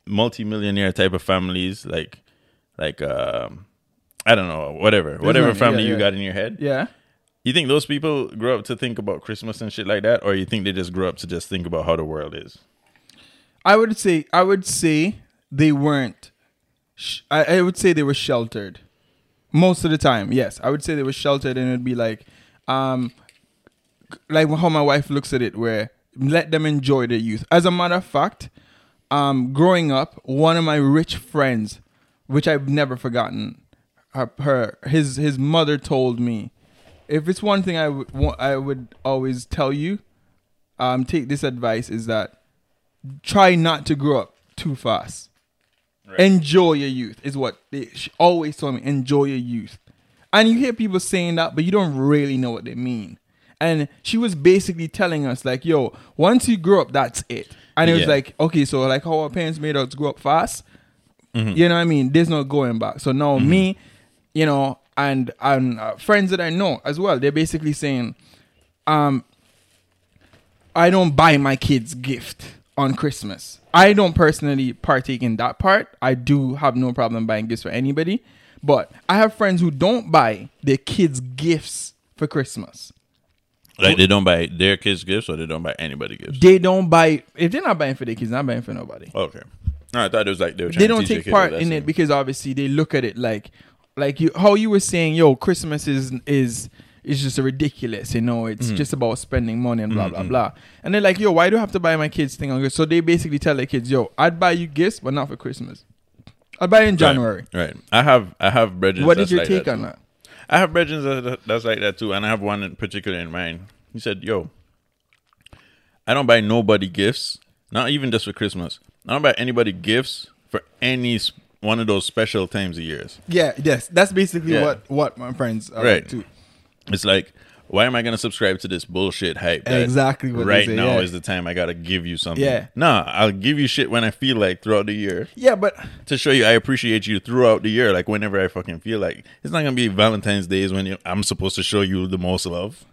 multimillionaire type of families like I don't know, whatever family you got in your head. Yeah. You think those people grow up to think about Christmas and shit like that, or you think they just grow up to just think about how the world is? I would say they weren't. I would say they were sheltered most of the time. Yes, I would say they were sheltered, and it'd be like how my wife looks at it, where let them enjoy their youth. As a matter of fact, growing up, one of my rich friends, which I've never forgotten, his mother told me, if it's one thing I would always tell you, take this advice, is that try not to grow up too fast. Right. Enjoy your youth is what she always told me. Enjoy your youth. And you hear people saying that, but you don't really know what they mean. And she was basically telling us like, yo, once you grow up, that's it. And it was like, okay, so like how our parents made us grow up fast. Mm-hmm. You know what I mean? There's no going back. So now me, you know, and friends that I know as well, they're basically saying, I don't buy my kids gift on Christmas. I don't personally partake in that part. I do have no problem buying gifts for anybody. But I have friends who don't buy their kids gifts for Christmas. Like they don't buy their kids gifts, or they don't buy anybody gifts? They don't buy, if they're not buying for their kids, they're not buying for nobody. Okay. I thought it was like they were trying to teach their kids. They don't take part in it because obviously they look at it like you, how you were saying, yo, Christmas is just ridiculous, you know, it's just about spending money and blah, blah, blah. And they're like, yo, why do I have to buy my kids thing on Christmas? So they basically tell their kids, yo, I'd buy you gifts, but not for Christmas. I'd buy it in January. Right. I have brethren. What is your take on that? I have brethren that's like that too, and I have one in particular in mind. He said, yo, I don't buy nobody gifts, not even just for Christmas. I don't buy anybody gifts for any one of those special times of years. Yeah, yes. That's basically what my friends are too. It's like, why am I going to subscribe to this bullshit hype? Exactly what right say, now is the time I got to give you something. Yeah. Nah, I'll give you shit when I feel like throughout the year. Yeah, but... to show you I appreciate you throughout the year, like whenever I fucking feel like. It's not going to be Valentine's Day when I'm supposed to show you the most love.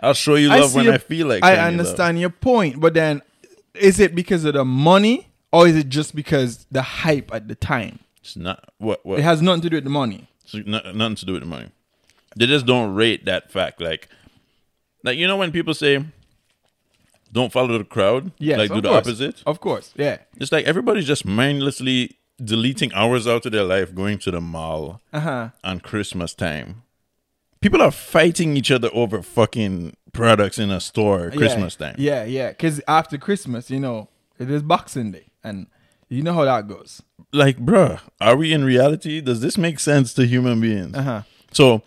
I'll show you love when I feel like. I understand your point, but then is it because of the money or is it just because the hype at the time? It's not... What? It has nothing to do with the money. It's nothing to do with the money. They just don't rate that fact. Like you know when people say, don't follow the crowd? Yes, like, do the opposite? Of course, yeah. It's like everybody's just mindlessly deleting hours out of their life going to the mall on Christmas time. People are fighting each other over fucking products in a store Christmas time. Yeah, yeah. Because after Christmas, you know, it is Boxing Day. And you know how that goes. Like, bruh, are we in reality? Does this make sense to human beings? So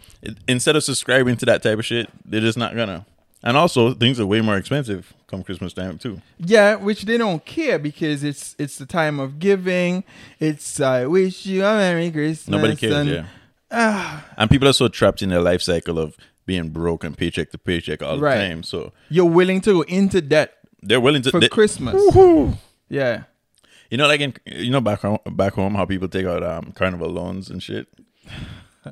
instead of subscribing to that type of shit, they're just not gonna. And also, things are way more expensive come Christmas time too. Yeah, which they don't care because it's the time of giving. It's I wish you a Merry Christmas. Nobody cares, and people are so trapped in their life cycle of being broke and paycheck to paycheck all the time. So you're willing to go into debt. They're willing to for Christmas. Woo-hoo. Yeah. You know, like back home, how people take out carnival loans and shit.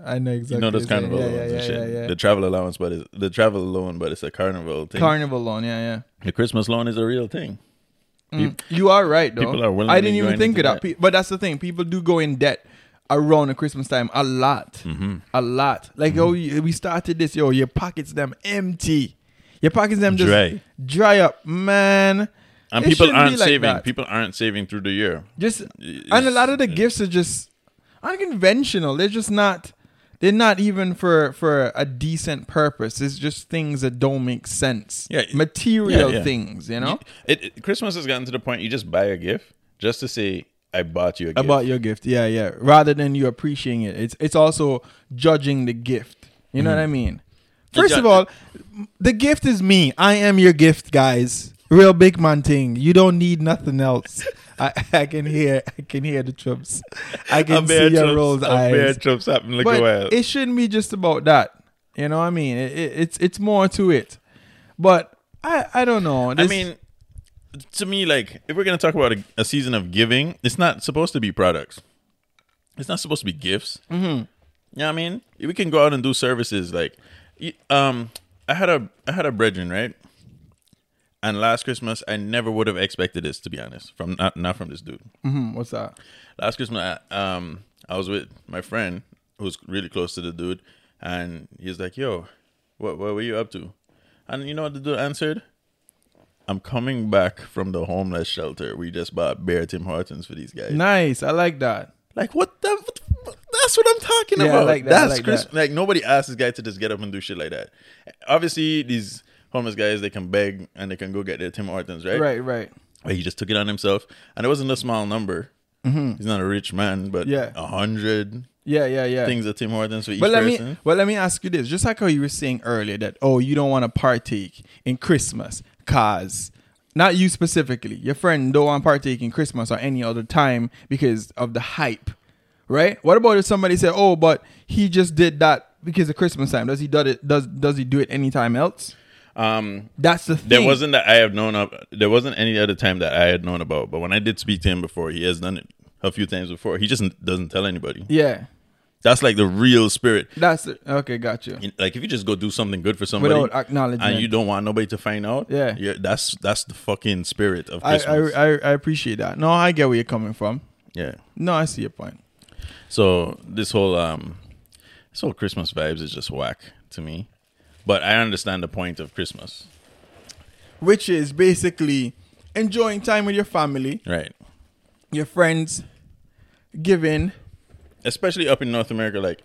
I know exactly. You know those carnival loans and shit. Yeah. The travel allowance, but it's the travel loan, but it's a carnival thing. Carnival loan, yeah. The Christmas loan is a real thing. You are right, though. People are willing. I didn't even think of that. But that's the thing. People do go in debt around the Christmas time a lot, Like we started this. Yo, your pockets them empty. Your pockets them just dry up, man. And people aren't saving. People aren't saving through the year. And a lot of the gifts are just unconventional. They're just not. They're not even for a decent purpose. It's just things that don't make sense. Yeah, material things, you know? Christmas has gotten to the point you just buy a gift just to say, I bought you a gift. I bought your gift, yeah. Rather than you appreciating it. It's also judging the gift. You know what I mean? First of all, the gift is me. I am your gift, guys. Real big man thing. You don't need nothing else. I can hear the trips. I can see your rolled eyes. Bear trips happen like a while. It shouldn't be just about that. You know what I mean? It's more to it. But I don't know. I mean, to me, like if we're gonna talk about a season of giving, it's not supposed to be products. It's not supposed to be gifts. You know what I mean? We can go out and do services. Like, I had a brethren, right? And last Christmas, I never would have expected this, to be honest, from not from this dude. What's that? Last Christmas, I was with my friend who's really close to the dude, and he's like, "Yo, what were you up to?" And you know what the dude answered? "I'm coming back from the homeless shelter. We just bought Bear Tim Hortons for these guys." Nice, I like that. Like what the? That's what I'm talking about. I like that. That's like Christmas. That. Like nobody asked this guy to just get up and do shit like that. Obviously, these homeless guys, they can beg and they can go get their Tim Hortons, right? Right. But he just took it on himself, and it wasn't a small number. He's not a rich man, but 100. Yeah. Things at Tim Hortons for each person. Let me ask you this: just like how you were saying earlier that you don't want to partake in Christmas, cause not you specifically, your friend don't want to partake in Christmas or any other time because of the hype, right? What about if somebody said, but he just did that because of Christmas time? Does he do it any time else? That's the thing. There wasn't any other time that I had known about, but when I did speak to him before, he has done it a few times before. He just doesn't tell anybody. Yeah. That's like the real spirit. That's it. Okay, gotcha. Like if you just go do something good for somebody without acknowledgement, and you don't want nobody to find out. Yeah, that's the fucking spirit of Christmas. I appreciate that. No, I get where you're coming from. Yeah. No, I see your point. So this whole Christmas vibes is just whack to me, but I understand the point of Christmas, which is basically enjoying time with your family, right? Your friends, giving. Especially up in North America, like,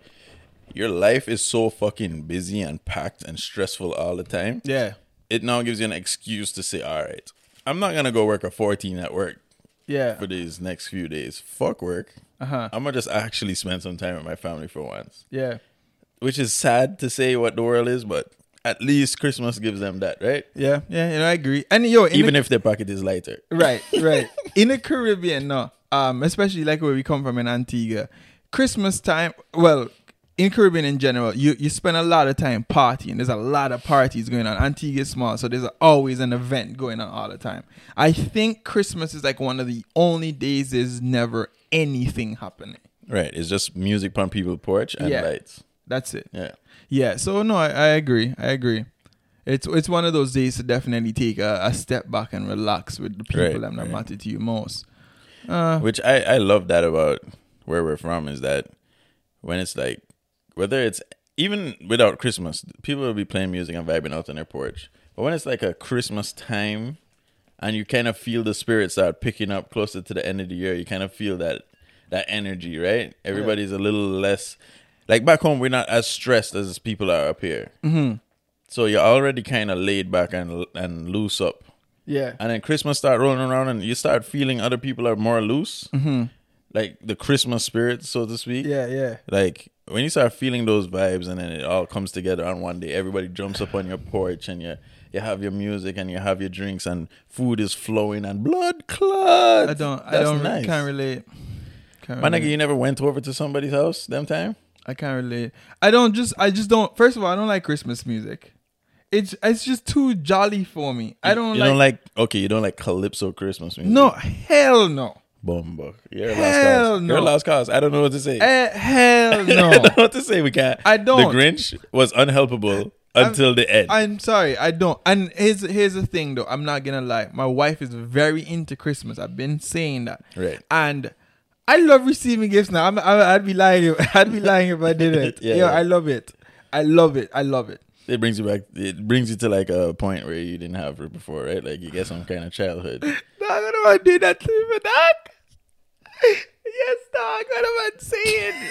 your life is so fucking busy and packed and stressful all the time. Yeah. It now gives you an excuse to say, all right, I'm not going to go work a 14 at work for these next few days. Fuck work. Uh-huh. I'm going to just actually spend some time with my family for once. Yeah. Which is sad to say what the world is, but at least Christmas gives them that, right? Yeah. Yeah, I agree. And even if their pocket is lighter. Right, right. In the Caribbean, no. Especially like where we come from in Antigua. Christmas time, well, in Caribbean in general, you spend a lot of time partying. There's a lot of parties going on. Antigua is small, so there's always an event going on all the time. I think Christmas is like one of the only days there's never anything happening. Right. It's just music on people's porch and lights. That's it. Yeah. Yeah. So, no, I agree. I agree. It's one of those days to definitely take a step back and relax with the people that matter to you most. Which I love that about where we're from, is that when it's like, whether it's even without Christmas, people will be playing music and vibing out on their porch. But when it's like a Christmas time and you kind of feel the spirits start picking up closer to the end of the year, you kind of feel that energy, right? Everybody's a little less, like back home, we're not as stressed as people are up here. Mm-hmm. So you're already kind of laid back and loose up. Yeah. And then Christmas start rolling around and you start feeling other people are more loose. Mm-hmm. Like the Christmas spirit, so to speak. Yeah, yeah. Like when you start feeling those vibes and then it all comes together on one day, everybody jumps up on your porch and you have your music and you have your drinks and food is flowing and blood clots. I can't relate. My nigga, you never went over to somebody's house them time? I can't relate. I just don't first of all, I don't like Christmas music. It's just too jolly for me. You don't like Calypso Christmas music. No, hell no. Bomba. You're a lost cause. I don't know what to say. Hell no. I don't know what to say. We can't. I don't. The Grinch was unhelpable until the end. I'm sorry. I don't. And here's the thing, though. I'm not going to lie. My wife is very into Christmas. I've been saying that. Right. And I love receiving gifts now. I'd be lying. I'd be lying if I didn't. I love it. I love it. It brings you back. It brings you to like a point where you didn't have it before, right? Like you get some kind of childhood. No, I don't want to do that to me, dog. Yes, dog. What am I saying?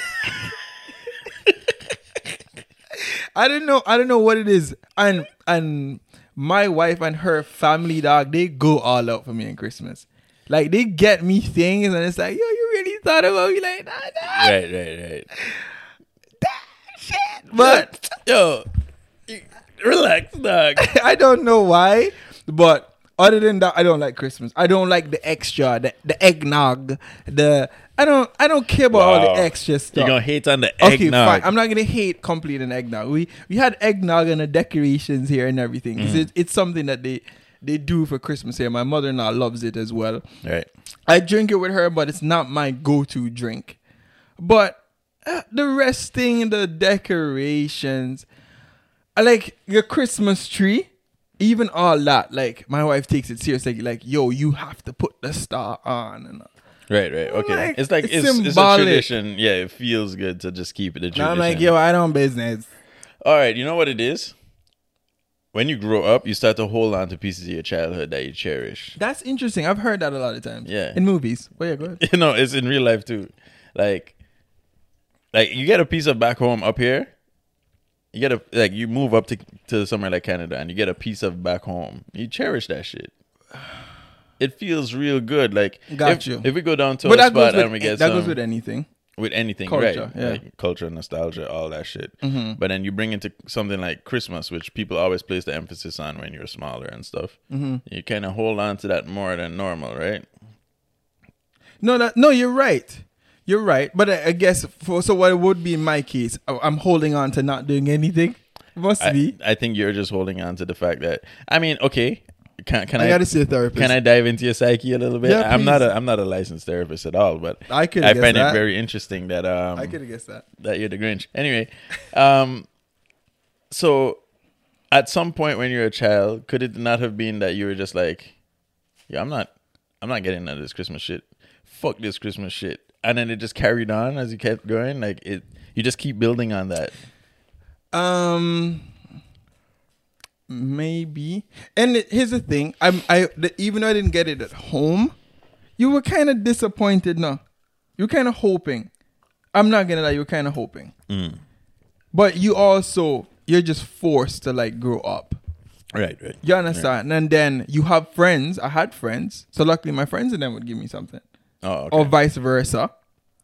I don't know what it is. And my wife and her family, dog, they go all out for me in Christmas. Like they get me things, and it's like, yo, you really thought about me like that? Dog? Right. That shit, but yo. Relax, dog. I don't know why, but other than that, I don't like Christmas. I don't like the extra, the eggnog. I don't care about all the extra stuff. You're gonna hate on the eggnog. Okay, fine. I'm not gonna hate completely on eggnog. We had eggnog and the decorations here and everything. Mm. It's something that they do for Christmas here. My mother-in-law loves it as well. Right. I drink it with her, but it's not my go-to drink. But the resting, the decorations. I like your Christmas tree, even all that. Like my wife takes it seriously. Like, yo, you have to put the star on. And right. Okay, like, it's a tradition. Yeah, it feels good to just keep it a tradition. I'm like, yo, I don't business. All right, you know what it is? When you grow up, you start to hold on to pieces of your childhood that you cherish. That's interesting. I've heard that a lot of times. Yeah, in movies. Well, yeah, go ahead. You know, it's in real life too. Like you get a piece of back home up here. You get you move up to somewhere like Canada and you get a piece of back home. You cherish that shit. It feels real good. Like if we go down to a spot and we get that goes with anything. With anything, culture, right? Yeah. Like culture, nostalgia, all that shit. Mm-hmm. But then you bring into something like Christmas, which people always place the emphasis on when you're smaller and stuff. Mm-hmm. You kind of hold on to that more than normal, right? No, you're right. You're right, but I guess what it would be in my case, I'm holding on to not doing anything. Must be. I think you're just holding on to the fact that, I mean, okay, Can I gotta see a therapist. Can I dive into your psyche a little bit? Yeah, I'm not a licensed therapist at all, but I find it very interesting that I could have guessed that you're the Grinch. Anyway, so at some point when you were a child, could it not have been that you were just like, yeah, I'm not getting into this Christmas shit. Fuck this Christmas shit. And then it just carried on as you kept going, like it. You just keep building on that. Maybe. And here's the thing: even though I didn't get it at home, you were kind of disappointed. No, you're kind of hoping. I'm not gonna lie, you're kind of hoping. Mm. But you also you're just forced to like grow up. Right. You understand? Right. And then you have friends. I had friends, so luckily my friends and them would give me something. Oh, okay. Or vice versa,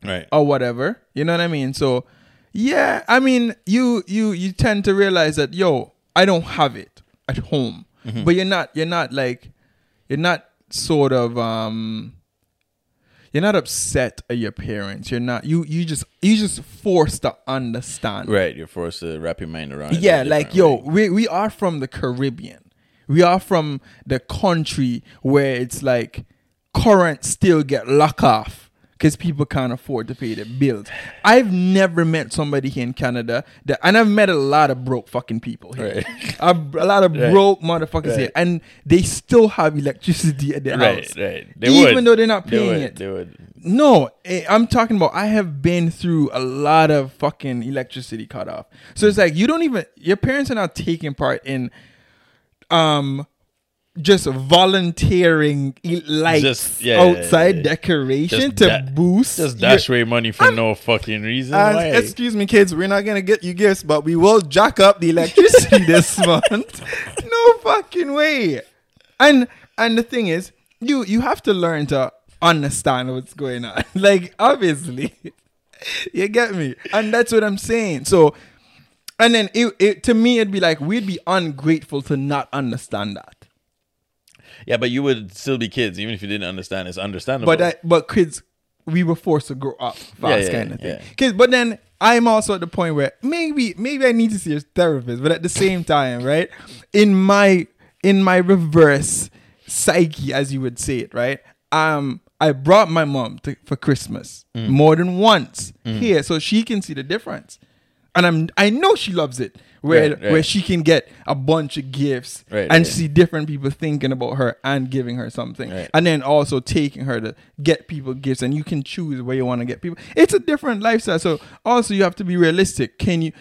right? Or whatever. You know what I mean? So, yeah, I mean, you tend to realize that I don't have it at home, mm-hmm. but you're not upset at your parents. You're not you just forced to understand. Right, you're forced to wrap your mind around it. Yeah, like we are from the Caribbean. We are from the country where it's like. Current still get locked off because people can't afford to pay their bills. I've never met somebody here in Canada and I've met a lot of broke fucking people here. Right. A lot of broke motherfuckers here, and they still have electricity at their house. Right. Even though they're not paying it. They would. No, I'm talking about I have been through a lot of fucking electricity cut off. So it's like your parents are not taking part in just volunteering lights outside decoration just to boost. Just dash away money for no fucking reason. Excuse me, kids, we're not going to get you gifts, but we will jack up the electricity this month. No fucking way. And the thing is, you have to learn to understand what's going on. Like, obviously. You get me? And that's what I'm saying. So, and then it to me, it'd be like, we'd be ungrateful to not understand that. Yeah, but you would still be kids, even if you didn't understand. It's understandable. But kids, we were forced to grow up fast, kind of thing. Yeah. Kids, but then I'm also at the point where maybe I need to see a therapist. But at the same time, right, in my reverse psyche, as you would say it, right, I brought my mom for Christmas more than once here, so she can see the difference, and I know she loves it. Where she can get a bunch of gifts see different people thinking about her and giving her something. Right. And then also taking her to get people gifts. And you can choose where you want to get people. It's a different lifestyle. So also you have to be realistic. Should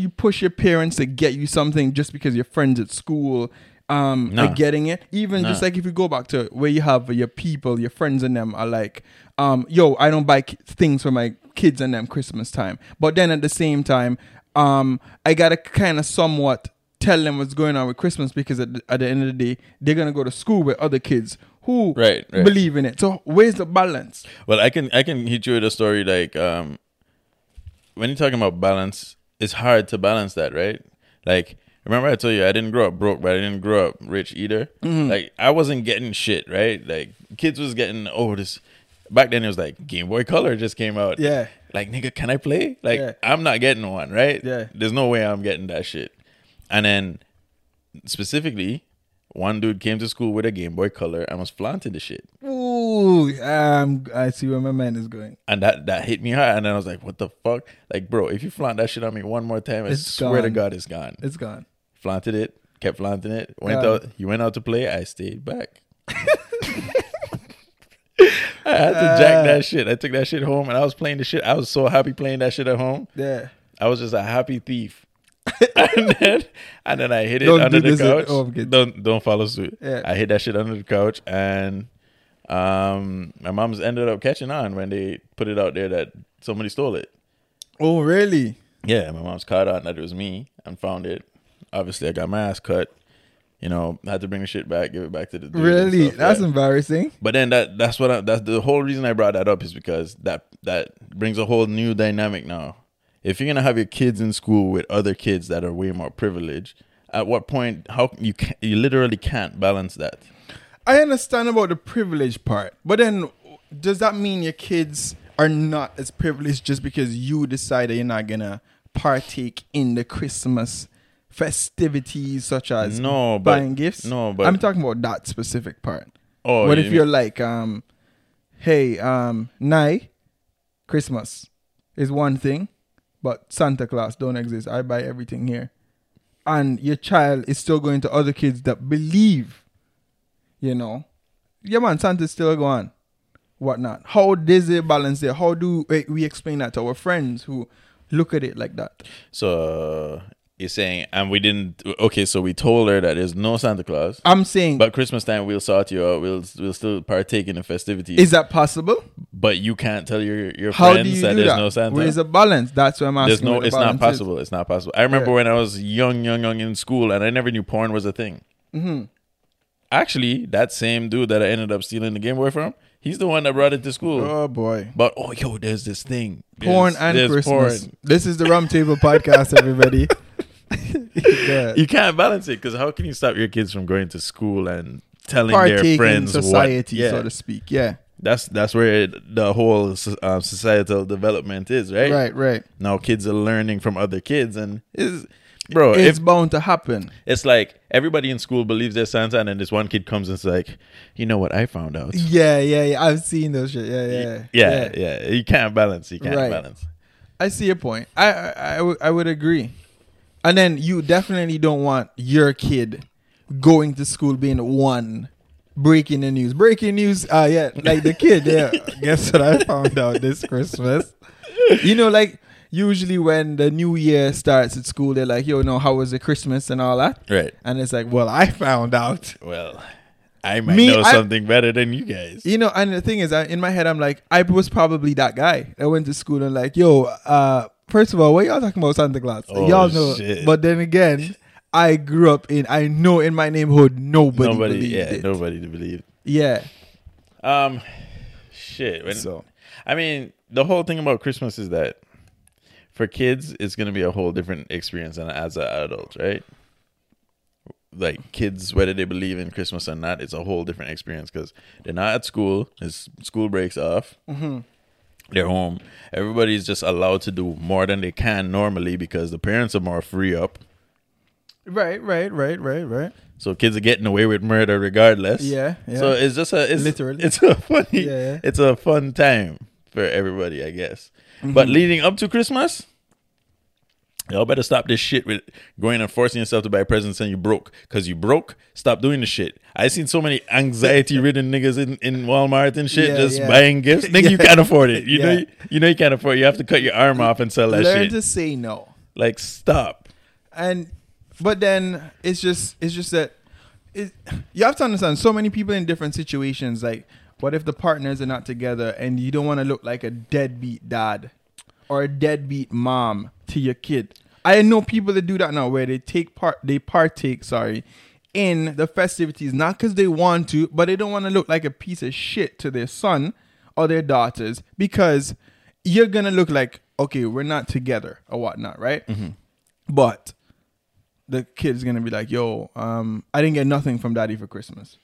you push your parents to get you something just because your friends at school are getting it? Just like if you go back to where you have your people, your friends and them are like, I don't buy things for my kids and them Christmas time. But then at the same time, I gotta kind of somewhat tell them what's going on with Christmas, because at the end of the day, they're gonna go to school with other kids who believe in it. So where's the balance? Well, I can hit you with a story like when you're talking about balance, it's hard to balance that, right? Like, remember I told you I didn't grow up broke, but I didn't grow up rich either. Mm-hmm. Like, I wasn't getting shit, right? Like, kids was getting this. Back then it was like Game Boy Color just came out. Yeah. Like, nigga, can I play? Like, I'm not getting one, right? Yeah. There's no way I'm getting that shit. And then, specifically, one dude came to school with a Game Boy Color and was flaunting the shit. Ooh, I see where my man is going. And that hit me hard. And then I was like, what the fuck? Like, bro, if you flaunt that shit on me one more time, I swear to God, it's gone. It's gone. Flaunted it. Kept flaunting it. You went out to play. I stayed back. I had to jack that shit. I took that shit home and I was playing the shit. I was so happy playing that shit at home. Yeah. I was just a happy thief. and then I hid it under the couch. Don't follow suit. Yeah. I hid that shit under the couch, and my mom's ended up catching on when they put it out there that somebody stole it. Oh, really? Yeah, my mom's caught on that it was me and found it. Obviously, I got my ass cut. You know, I had to bring the shit back, give it back to the dude. Really? Stuff, that's embarrassing. But then that's the whole reason I brought that up, is because that brings a whole new dynamic now. If you're going to have your kids in school with other kids that are way more privileged, at what point, how you literally can't balance that? I understand about the privilege part, but then does that mean your kids are not as privileged just because you decided you're not going to partake in the Christmas festivities such as buying gifts? No, but I'm talking about that specific part. Oh, what if you're like, hey, Nye, Christmas is one thing, but Santa Claus don't exist. I buy everything here. And your child is still going to other kids that believe, you know, yeah, man, Santa's still going, whatnot. How does it balance there? How do we explain that to our friends who look at it like that? So you're saying, and we didn't, okay, so we told her that there's no Santa Claus. I'm saying. But Christmas time, we'll sort you out. We'll still partake in the festivities. Is that possible? But you can't tell your friends that there's no Santa. Where's the balance? That's what I'm asking. There's no, it's not possible. It's not possible. I remember when I was young in school and I never knew porn was a thing. Mm-hmm. Actually, that same dude that I ended up stealing the Game Boy from, he's the one that brought it to school. Oh, boy. But, oh, yo, there's this thing. Porn and Christmas. Porn. This is the Rum Table Podcast, everybody. Yeah. You can't balance it because how can you stop your kids from going to school and telling their friends in society, so to speak. Yeah. That's where the whole societal development is, right? Right. Now kids are learning from other kids and it's bound to happen. It's like everybody in school believes they're Santa, and then this one kid comes and it's like, you know what I found out? Yeah. I've seen those shit. Yeah. You can't balance. I see your point. I would agree. And then you definitely don't want your kid going to school being one breaking the news. Breaking news. Like the kid. Yeah, guess what I found out this Christmas. You know, like. Usually when the new year starts at school, they're like, yo, no, how was the Christmas and all that? Right. And it's like, well, I found out. Well, I might know something better than you guys. You know, and the thing is, in my head, I'm like, I was probably that guy that went to school and like, yo, first of all, what y'all talking about Santa Claus? Oh, y'all know. Shit. But then again, I grew up in my neighborhood, nobody believed it. Nobody believed. Yeah. Shit. I mean, the whole thing about Christmas is that for kids, it's going to be a whole different experience than as an adult, right? Like, kids, whether they believe in Christmas or not, it's a whole different experience because they're not at school. School breaks off. Mm-hmm. They're home. Everybody's just allowed to do more than they can normally because the parents are more free up. Right. So kids are getting away with murder regardless. Yeah. So it's just literally. It's a fun time for everybody, I guess. Mm-hmm. But leading up to Christmas, y'all better stop this shit with going and forcing yourself to buy presents and you broke. Because you broke, stop doing the shit. I seen so many anxiety-ridden niggas in Walmart and shit buying gifts. Nigga, you can't afford it. You know you can't afford it. You have to cut your arm off and sell that shit. Learn to say no. Like, stop. But then it's just that you have to understand so many people in different situations, like, what if the partners are not together and you don't want to look like a deadbeat dad or a deadbeat mom to your kid? I know people that do that now where they partake in the festivities, not because they want to, but they don't want to look like a piece of shit to their son or their daughters because you're going to look like, okay, we're not together or whatnot, right? Mm-hmm. But the kid's going to be like, yo, I didn't get nothing from daddy for Christmas.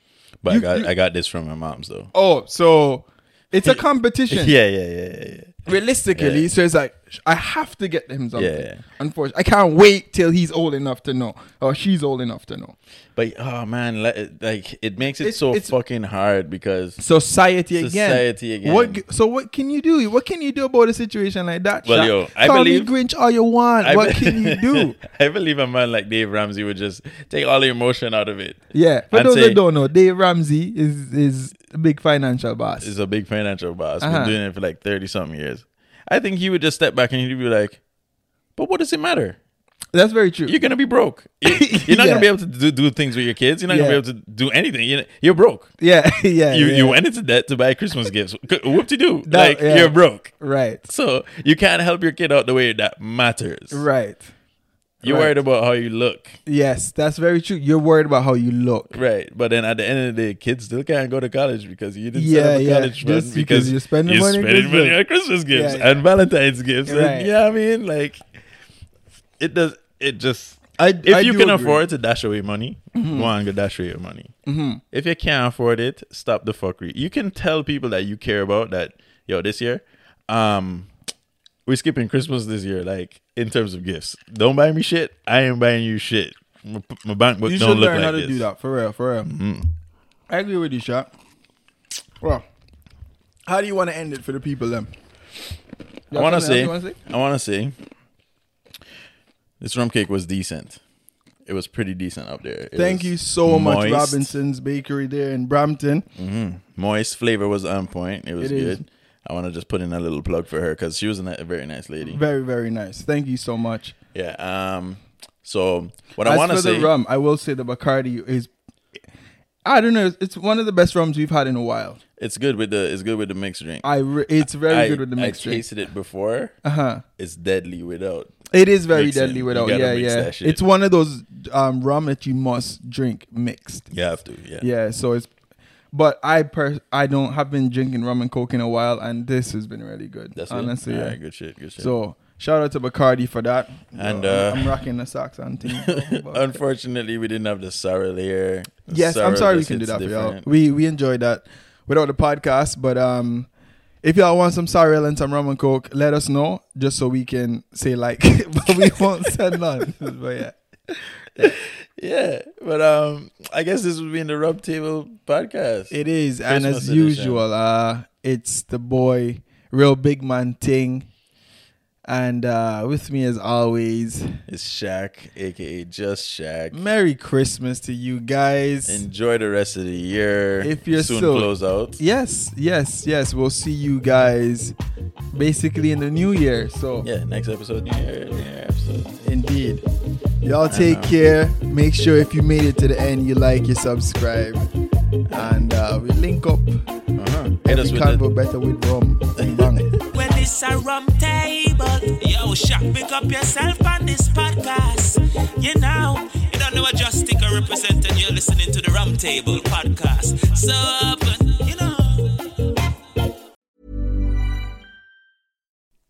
But I got this from my mom's though. Oh, so it's a competition. Yeah. Realistically, so it's like I have to get him something. Yeah. Unfortunately, I can't wait till he's old enough to know, or she's old enough to know. But oh man, like it makes it's fucking hard because society again. What can you do? What can you do about a situation like that? Well, yo, I believe call me Grinch all you want. What can you do? I believe a man like Dave Ramsey would just take all the emotion out of it. Yeah, for those that don't know, Dave Ramsey is a big financial boss. He's a big financial boss. Been doing it for like 30-something years. I think he would just step back and he'd be like, but what does it matter? That's very true. You're going to be broke. You're not going to be able to do things with your kids. You're not going to be able to do anything. You're broke. You went into debt to buy Christmas gifts. Whoop-de-doo. You're broke. Right. So you can't help your kid out the way that matters. Right. You're worried about how you look. Yes, that's very true. You're worried about how you look. Right. But then at the end of the day, kids still can't go to college because you didn't send them a college fund because you're spending money on Christmas gifts and Valentine's gifts. Right. And, I mean, like, it does. It just, if you can afford to dash away money, go on, go dash away your money. Mm-hmm. If you can't afford it, stop the fuckery. You can tell people that you care about that, yo, this year, We're skipping Christmas this year, like in terms of gifts. Don't buy me shit. I ain't buying you shit. My bank book don't look like this. You should learn how to do that, for real, for real. Mm-hmm. I agree with you, Shaq. Well, how do you want to end it for the people then? I want to say, this rum cake was decent. It was pretty decent up there. Thank you so much, Robinson's Bakery there in Brampton. Mm-hmm. Moist flavor was on point. It was good. I want to just put in a little plug for her because she was a very nice lady. Very, very nice. Thank you so much. Yeah. So what I want to say, the rum, I will say the Bacardi is, I don't know, it's one of the best rums we've had in a while. It's good with the mixed drink. It's very good with the mixed drink. I tasted it before. It's deadly without. It is very mixing. Deadly without. Yeah. It's one of those rum that you must drink mixed. You have to. Yeah. Yeah. So it's. But I don't have been drinking rum and coke in a while, and this has been really good. That's honestly, yeah. Right, good shit. So shout out to Bacardi for that. And I'm rocking the socks on team. Unfortunately, we didn't have the sorrel here. Yes, I'm sorry we couldn't do that different. For y'all. We enjoyed that without the podcast, but if y'all want some sorrel and some rum and coke, let us know just so we can say like, but we won't send none. But yeah. Yeah, but I guess this would be in the Rub Table podcast. It is, Christmas and as edition. Usual, it's the boy, Real Big Man Ting, and with me as always is Shaq, aka Just Shaq. Merry Christmas to you guys. Enjoy the rest of the year. If you're soon close out. Yes. We'll see you guys basically in the new year. So yeah, next episode, new year episode. Indeed. Y'all take care. Make sure if you made it to the end, you like, you subscribe, and we link up. Every convo better with rum. Well, this a rum table. Yo, Shaq, pick up yourself on this podcast. You know, you don't know what Just Stick or represent, and you're listening to the Rum Table podcast. So, you know.